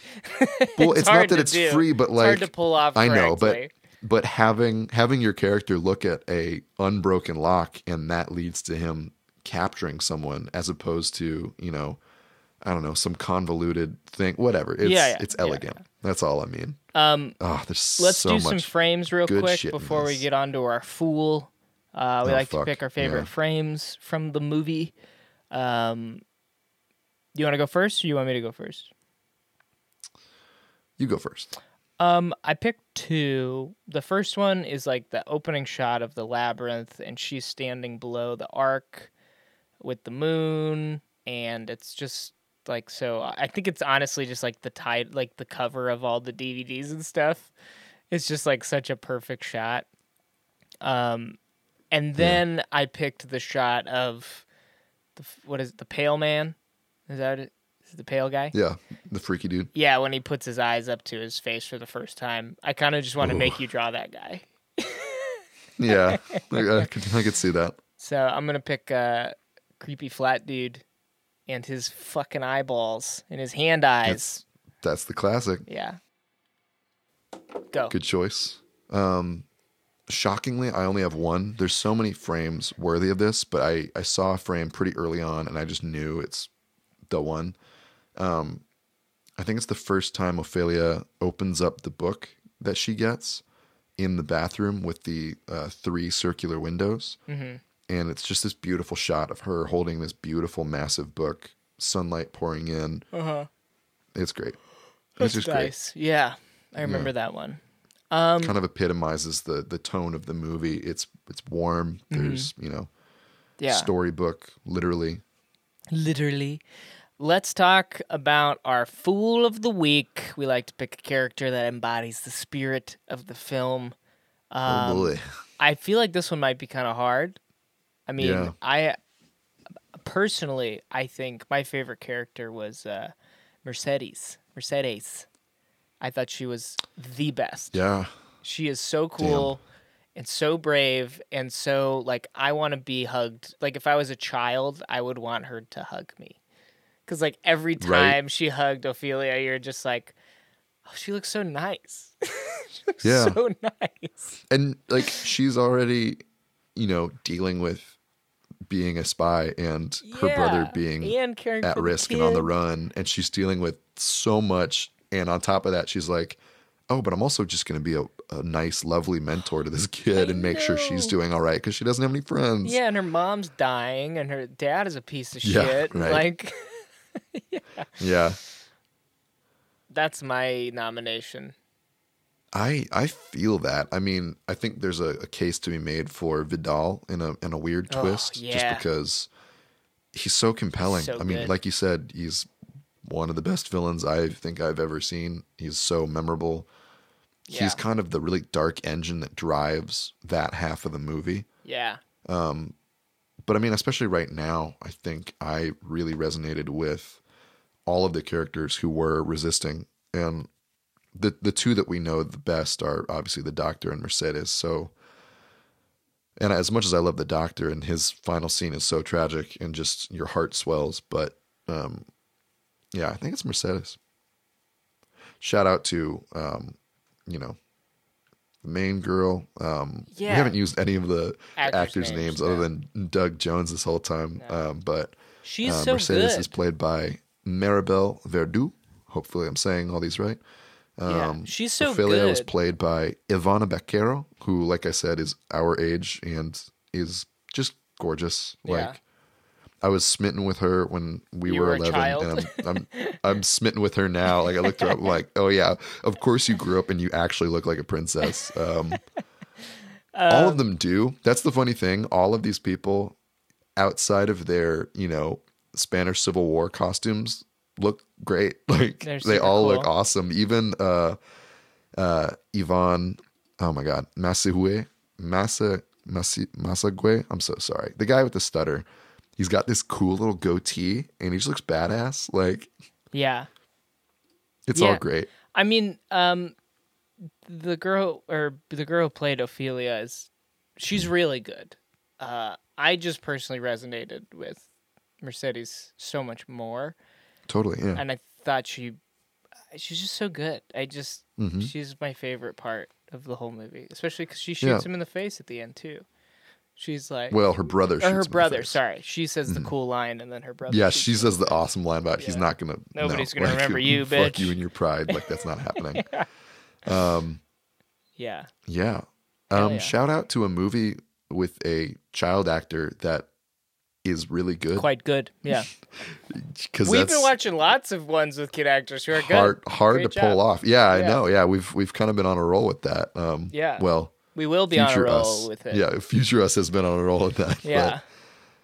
Well, it's not that it's do. Free, but like it's hard to pull off. I know, but. But having your character look at a unbroken lock, and that leads to him capturing someone, as opposed to, I don't know, some convoluted thing, whatever. It's, it's elegant. Yeah. That's all I mean. Let's do some frames real quick before we get on to our fool. We like to pick our favorite frames from the movie. You want to go first, or you want me to go first? You go first. I picked 2. The first one is like the opening shot of the labyrinth, and she's standing below the arc with the moon, and it's just like, so I think it's honestly just like the tide, like the cover of all the DVDs and stuff. It's just like such a perfect shot. And then I picked the shot of the, what is it, the pale man? Is that it? Is it the pale guy? Yeah, the freaky dude. Yeah, when he puts his eyes up to his face for the first time. I kind of just want to make you draw that guy. Yeah, I could see that. So I'm going to pick creepy flat dude and his fucking eyeballs and his hand eyes. That's the classic. Yeah. Go. Good choice. Shockingly, I only have one. There's so many frames worthy of this, but I saw a frame pretty early on and I just knew it's the one. I think it's the first time Ophelia opens up the book that she gets in the bathroom with the three circular windows. Mm-hmm. And it's just this beautiful shot of her holding this beautiful, massive book, sunlight pouring in. Uh-huh. It's great. That's just nice. Great. Yeah, I remember that one. Kind of epitomizes the tone of the movie. It's warm. There's, storybook, literally. Literally. Let's talk about our Fool of the Week. We like to pick a character that embodies the spirit of the film. Oh boy. I feel like this one might be kind of hard. I mean, yeah. I think my favorite character was Mercedes. I thought she was the best. Yeah. She is so cool. Damn. And so brave, and so, like, I want to be hugged. Like, if I was a child, I would want her to hug me. Because, like, every time she hugged Ophelia, you're just like, oh, she looks so nice. She looks so nice. And, like, she's already, dealing with being a spy and her brother being at risk and on the run. And she's dealing with so much. And on top of that, she's like, oh, but I'm also just going to be a nice, lovely mentor to this kid and make sure she's doing all right because she doesn't have any friends. Yeah, and her mom's dying and her dad is a piece of shit. Right. Like, yeah. That's my nomination. I feel that. I mean, I think there's a case to be made for Vidal in a weird twist just because he's so compelling. So good. Like you said, he's one of the best villains I think I've ever seen. He's so memorable. Yeah. He's kind of the really dark engine that drives that half of the movie. Yeah. But especially right now, I think I really resonated with all of the characters who were resisting. And the two that we know the best are obviously the Doctor and Mercedes. So, and as much as I love the Doctor and his final scene is so tragic and just your heart swells, but I think it's Mercedes. Shout out to the main girl. We haven't used any of the actors' names other than Doug Jones this whole time. No. But she's so Mercedes good. Is played by Maribel Verdu. Hopefully I'm saying all these right. She's so Ophelia good. Was played by Ivana Baquero, who, like I said, is our age and is just gorgeous. Yeah. Like, I was smitten with her when we were 11 and I'm smitten with her now. Like, I looked her up like, oh yeah, of course you grew up and you actually look like a princess. All of them do. That's the funny thing. All of these people outside of their, Spanish Civil War costumes look great. Like they all look awesome. Even, Yvonne, oh my God, Masahue. I'm so sorry. The guy with the stutter. He's got this cool little goatee, and he just looks badass. Like, it's all great. I mean, the girl who played Ophelia she's really good. I just personally resonated with Mercedes so much more. Totally, yeah. And I thought she's just so good. She's my favorite part of the whole movie, especially because she shoots him in the face at the end too. She's like, well, her brother. Or her brother. Sorry, she says the cool line, and then her brother. Yeah, she says the awesome line about he's not gonna. Nobody's gonna remember you, bitch. Fuck you and your pride. Like that's not happening. Shout out to a movie with a child actor that is really good. Quite good. Yeah. Because we've been watching lots of ones with kid actors who are good. Hard to pull off. Yeah, I know. Yeah, we've kind of been on a roll with that. Well. We will be on a roll with it. Yeah, future us has been on a roll with that. Yeah.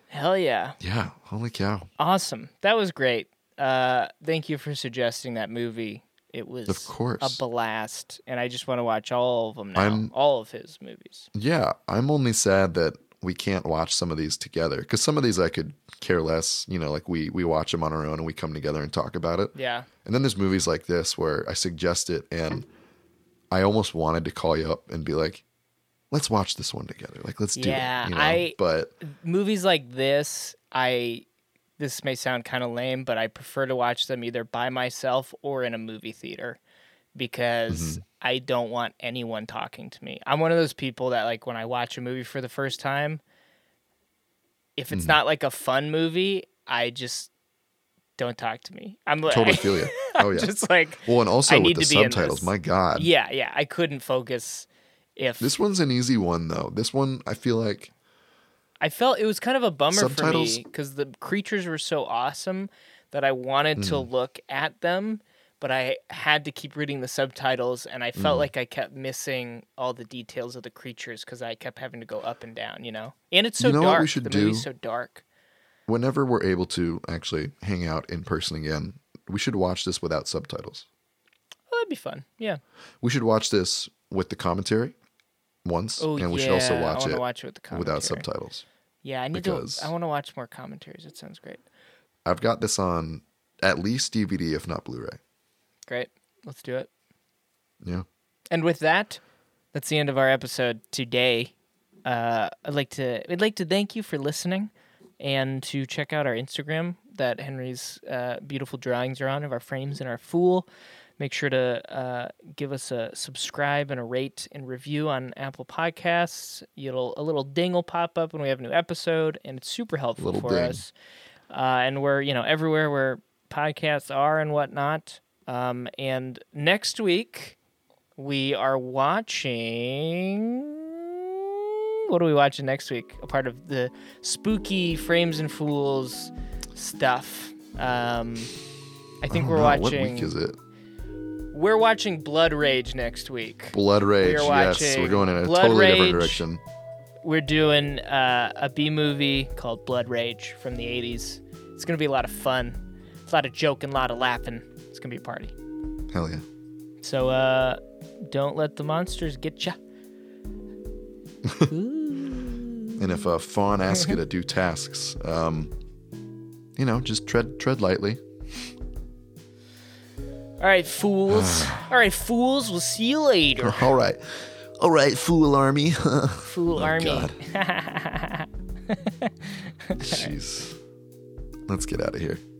Hell yeah. Yeah. Holy cow. Awesome. That was great. Thank you for suggesting that movie. It was, of course, a blast, and I just want to watch all of them now, all of his movies. Yeah, I'm only sad that we can't watch some of these together, because some of these I could care less, you know, like we watch them on our own and we come together and talk about it. Yeah. And then there's movies like this where I suggest it, and I almost wanted to call you up and be like, let's watch this one together. Like, let's do it. You know? But movies like this, this may sound kind of lame, but I prefer to watch them either by myself or in a movie theater, because I don't want anyone talking to me. I'm one of those people that, like, when I watch a movie for the first time, if it's not like a fun movie, I just don't talk to me. I'm like, totally feel you. Oh yeah. Just like, well, and also with the subtitles, my God. Yeah, yeah. I couldn't focus. This one's an easy one though. This one, I feel like, I felt it was kind of a bummer for me, because the creatures were so awesome that I wanted to look at them, but I had to keep reading the subtitles, and I felt like I kept missing all the details of the creatures because I kept having to go up and down, you know? And it's so dark. What we should do? Movie's so dark. Whenever we're able to actually hang out in person again, we should watch this without subtitles. Well, that'd be fun, yeah. We should watch this with the commentary once, we should also watch it with the commentary without subtitles. Yeah, I want to watch more commentaries. It sounds great. I've got this on at least DVD, if not Blu-ray. Great. Let's do it. Yeah. And with that, that's the end of our episode today. I'd like to thank you for listening, and to check out our Instagram that Henry's beautiful drawings are on, of our frames and our fool. Make sure to give us a subscribe and a rate and review on Apple Podcasts. A little ding will pop up when we have a new episode, and it's super helpful us. And we're, everywhere where podcasts are and whatnot. And next week, we are watching... What are we watching next week? A part of the spooky Frames and Fools stuff. I think we're watching... What week is it? We're watching Blood Rage next week. Blood Rage, yes. We're going in a totally different direction. We're doing a B-movie called Blood Rage from the 80s. It's going to be a lot of fun. It's a lot of joking, a lot of laughing. It's going to be a party. Hell yeah. So don't let the monsters get ya. And if a fawn asks you to do tasks, just tread lightly. All right, fools. We'll see you later. All right, fool army. Fool army. God. Jeez. Let's get out of here.